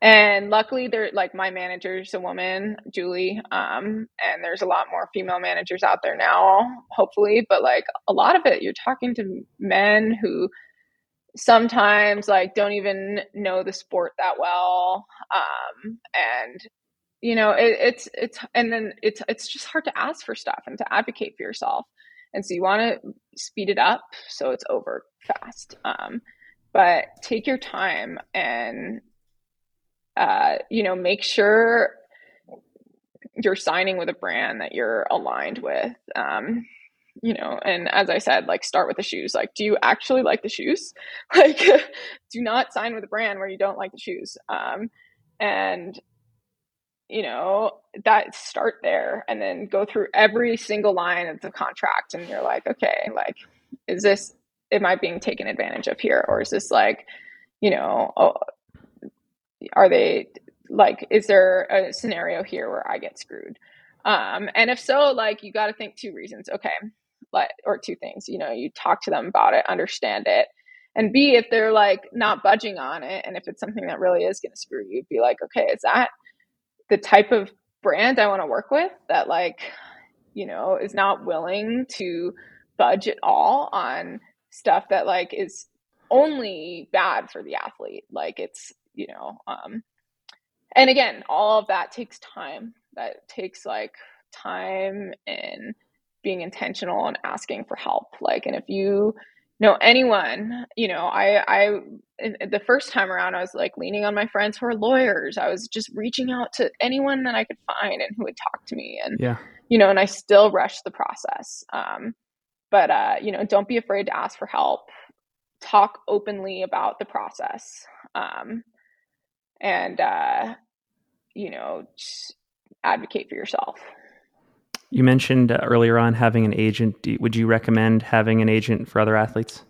and luckily they're like, my manager's a woman, Julie. Um, and there's a lot more female managers out there now, hopefully, but like a lot of it, you're talking to men who sometimes like don't even know the sport that well. Um, and you know, it, it's, it's, and then it's, it's just hard to ask for stuff and to advocate for yourself. And so you want to speed it up so it's over fast. Um, but take your time and, uh, you know, make sure you're signing with a brand that you're aligned with. Um, you know, and as I said, like start with the shoes. Like, do you actually like the shoes? Like, do not sign with a brand where you don't like the shoes. Um, and you know, that start there and then go through every single line of the contract. And you're like, okay, like, is this, am I being taken advantage of here? Or is this like, you know, oh, are they like, is there a scenario here where I get screwed? Um, and if so, like, you got to think two reasons. Okay. Like, or two things, you know, you talk to them about it, understand it. And B, if they're like not budging on it. And if it's something that really is going to screw you, be like, okay, is that the type of brand I want to work with that like, you know, is not willing to budge at all on stuff that like is only bad for the athlete. Like it's, you know, um, and again, all of that takes time. That takes like time and being intentional and asking for help. Like, and if you know anyone, you know, I, I, the first time around, I was like leaning on my friends who are lawyers. I was just reaching out to anyone that I could find and who would talk to me. And, yeah. you know, and I still rushed the process. Um, but, uh, you know, don't be afraid to ask for help, talk openly about the process. Um, and, uh, you know, just advocate for yourself. You mentioned earlier on having an agent. Would you recommend having an agent for other athletes?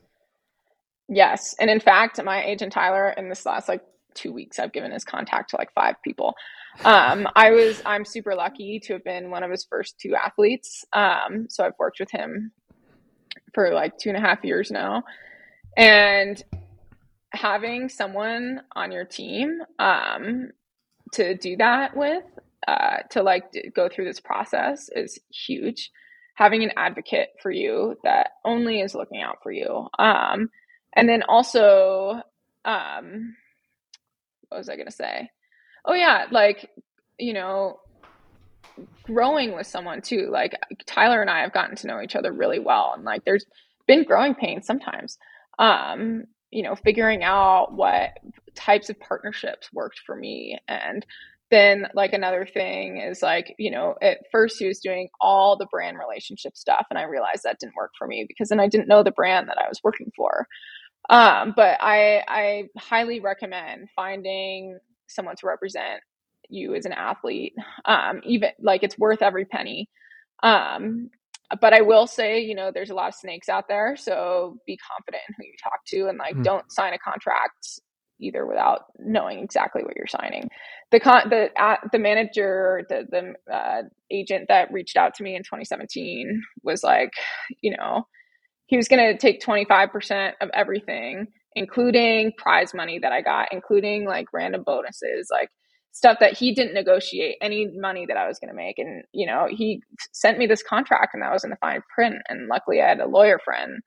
Yes. And in fact, my agent, Tyler, in this last like two weeks, I've given his contact to like five people. Um, I was, I'm super lucky to have been one of his first two athletes. Um, so I've worked with him for like two and a half years now. And having someone on your team, um, to do that with, uh, to like d- go through this process is huge. Having an advocate for you that only is looking out for you. Um, and then also, um, what was I going to say? Oh yeah. Like, you know, growing with someone too. Like Tyler and I have gotten to know each other really well. And like, there's been growing pains sometimes, um, you know, figuring out what types of partnerships worked for me. And then like another thing is like, you know, at first he was doing all the brand relationship stuff. And I realized that didn't work for me because then I didn't know the brand that I was working for. Um, but I, I highly recommend finding someone to represent you as an athlete. Um, even like it's worth every penny. Um, but I will say, you know, there's a lot of snakes out there, so be confident in who you talk to and like, mm. don't sign a contract either without knowing exactly what you're signing. The con- the uh, the manager, the the uh, agent that reached out to me in twenty seventeen was like, you know, he was going to take twenty-five percent of everything, including prize money that I got, including like random bonuses, like stuff that he didn't negotiate, any money that I was going to make. And, you know, he sent me this contract and that was in the fine print. And luckily I had a lawyer friend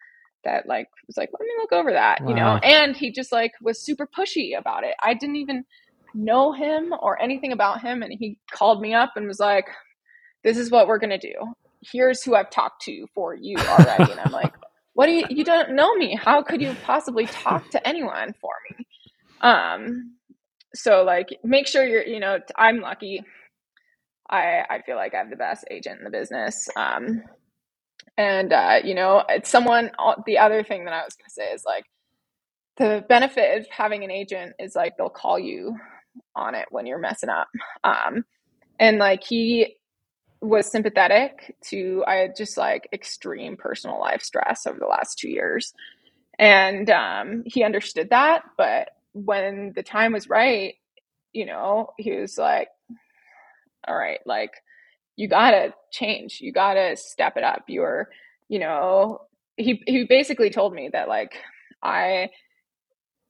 that like was like, let me look over that, wow. you know, and he just like was super pushy about it. I didn't even know him or anything about him. And he called me up and was like, this is what we're going to do. Here's who I've talked to for you already. And I'm like, what do you, you don't know me. How could you possibly talk to anyone for me? Um, So like, make sure you're, you know, I'm lucky. I I feel like I have the best agent in the business. Um, and, uh, you know, it's someone, the other thing that I was going to say is like, the benefit of having an agent is like, they'll call you on it when you're messing up. Um, and like, he was sympathetic to, I had just like extreme personal life stress over the last two years. And um, he understood that, but when the time was right, you know, he was like, all right, like you gotta change, you gotta step it up. You're, you know, he, he basically told me that like, I,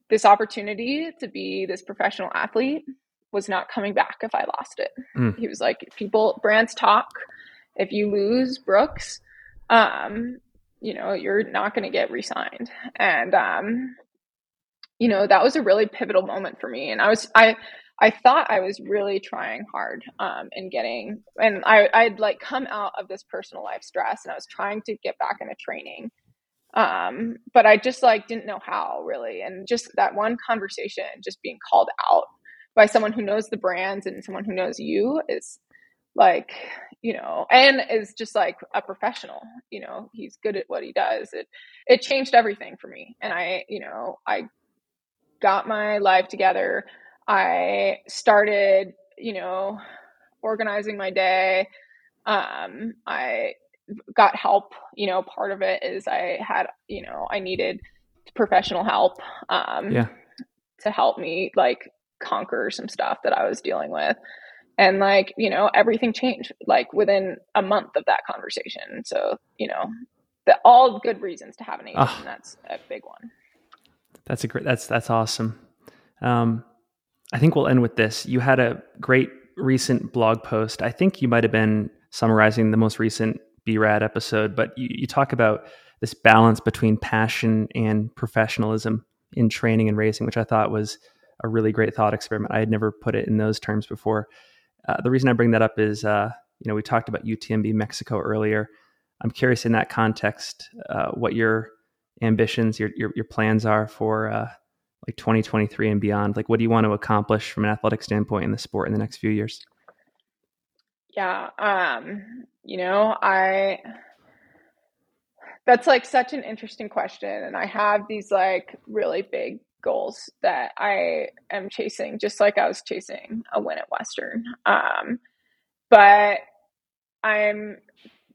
this opportunity to be this professional athlete was not coming back if I lost it. Mm. He was like, people, brands talk, if you lose Brooks, um, you know, you're not going to get re-signed. And, um, you know, that was a really pivotal moment for me. And I was, I, I thought I was really trying hard, um, and getting, and I, I'd like come out of this personal life stress and I was trying to get back into training. Um, but I just like, didn't know how really. And just that one conversation, just being called out by someone who knows the brands and someone who knows you is like, you know, and is just like a professional, you know, he's good at what he does. It, it changed everything for me. And I, you know, I, got my life together. I started, you know, organizing my day. Um, I got help, you know, part of it is I had, you know, I needed professional help, um, yeah. to help me like conquer some stuff that I was dealing with. And like, you know, everything changed like within a month of that conversation. So, you know, the, all good reasons to have an agent. Oh. And that's a big one. That's a great, that's, that's awesome. Um, I think we'll end with this. You had a great recent blog post. I think you might've been summarizing the most recent B-Rad episode, but you, you talk about this balance between passion and professionalism in training and racing, which I thought was a really great thought experiment. I had never put it in those terms before. Uh, the reason I bring that up is, uh, you know, we talked about U T M B Mexico earlier. I'm curious in that context, uh, what your ambitions, your, your, your plans are for, uh, like twenty twenty-three and beyond. Like, what do you want to accomplish from an athletic standpoint in the sport in the next few years? Yeah. Um, you know, I, that's like such an interesting question. And I have these like really big goals that I am chasing, just like I was chasing a win at Western. Um, but I'm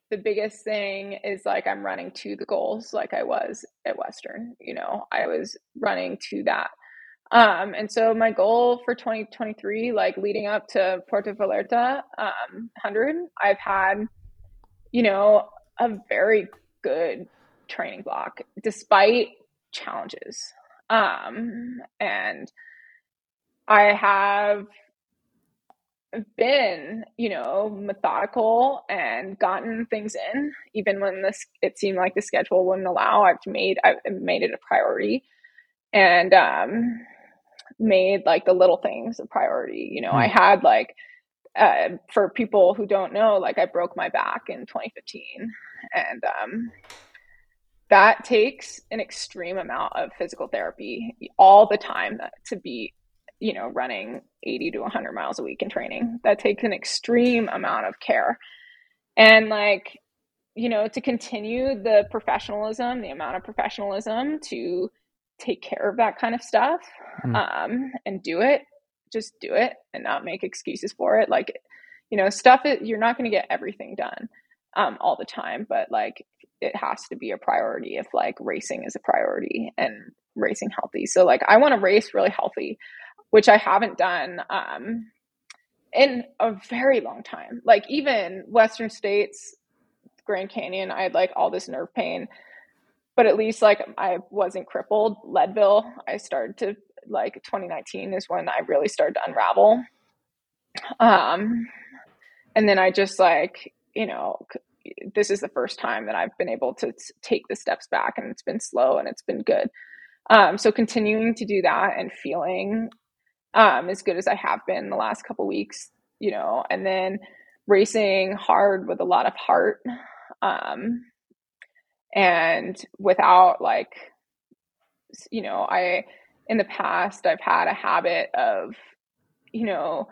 the biggest thing is like I'm running to the goals like I was at Western. You know, I was running to that. Um, and so my goal for twenty twenty-three, like leading up to Puerto Vallarta um, one hundred, I've had, you know, a very good training block despite challenges. Um, and I have been, you know, methodical and gotten things in, even when this, it seemed like the schedule wouldn't allow. I've made, I've made it a priority and, um, made like the little things a priority. You know, I had like, uh, for people who don't know, like I broke my back in twenty fifteen and, um, that takes an extreme amount of physical therapy all the time to be, you know, running eighty to one hundred miles a week in training. That takes an extreme amount of care. And like, you know, to continue the professionalism, the amount of professionalism to take care of that kind of stuff, mm. um, and do it, just do it and not make excuses for it. Like, you know, stuff it, you're not going to get everything done um, all the time, but like, it has to be a priority if like racing is a priority and racing healthy. So like, I want to race really healthy, which I haven't done, um, in a very long time. Like even Western States, Grand Canyon, I had like all this nerve pain, but at least like I wasn't crippled. Leadville, I started to like twenty nineteen is when I really started to unravel. Um, and then I just like, you know, this is the first time that I've been able to take the steps back, and it's been slow and it's been good. Um, so continuing to do that and feeling, um, as good as I have been the last couple weeks, you know, and then racing hard with a lot of heart, um, and without like, you know, I, in the past I've had a habit of, you know,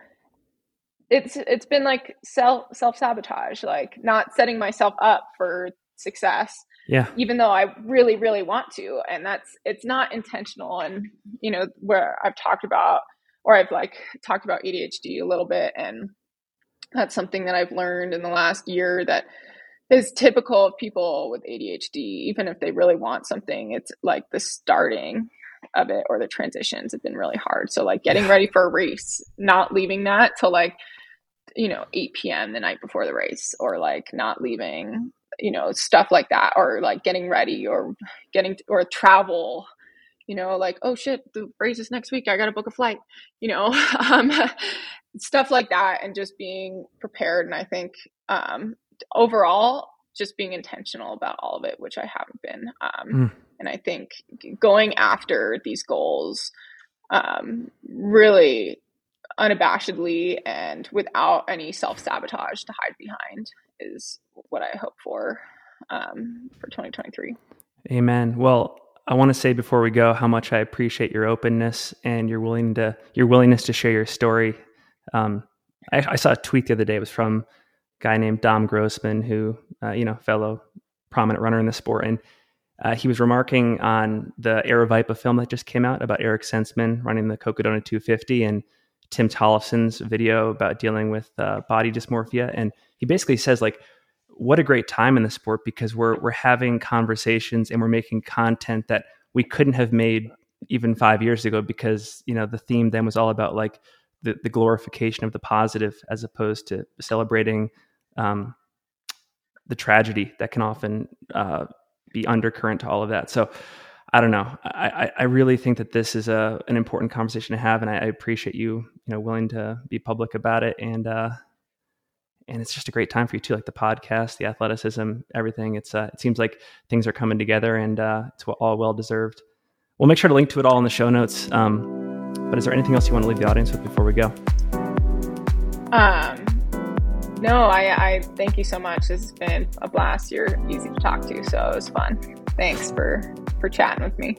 it's, it's been like self self sabotage, like not setting myself up for success. Yeah. Even though I really, really want to, and that's, it's not intentional. And, you know, where I've talked about, or I've like talked about A D H D a little bit. And that's something that I've learned in the last year that is typical of people with A D H D, even if they really want something, it's like the starting of it or the transitions have been really hard. So like getting ready for a race, not leaving that till like, you know, eight p.m. the night before the race, or like not leaving, you know, stuff like that, or like getting ready or getting, or travel, you know, like, oh shit, the race is next week, I got to book a flight, you know, um, stuff like that. And just being prepared. And I think, um, overall, just being intentional about all of it, which I haven't been. Um, mm. And I think going after these goals, um, really unabashedly and without any self-sabotage to hide behind is what I hope for, um, for twenty twenty-three. Amen. Well, I want to say before we go, how much I appreciate your openness and your willing to, your willingness to share your story. Um, I, I saw a tweet the other day, it was from a guy named Dom Grossman, who, uh, you know, fellow prominent runner in the sport. And, uh, he was remarking on the Aravaipa film that just came out about Eric Senseman running the Cocodona two fifty and Tim Tollefson's video about dealing with uh, body dysmorphia. And he basically says like, what a great time in the sport, because we're, we're having conversations and we're making content that we couldn't have made even five years ago, because, you know, the theme then was all about like the, the glorification of the positive, as opposed to celebrating, um, the tragedy that can often, uh, be undercurrent to all of that. So I don't know. I, I really think that this is a an important conversation to have, and I, I appreciate you, you know, willing to be public about it. And uh, and it's just a great time for you too, like the podcast, the athleticism, everything. It's uh, it seems like things are coming together, and uh, it's all well deserved. We'll make sure to link to it all in the show notes. Um, but is there anything else you want to leave the audience with before we go? Um, no, I, I thank you so much. This has been a blast. You're easy to talk to, so it was fun. Thanks for for chatting with me.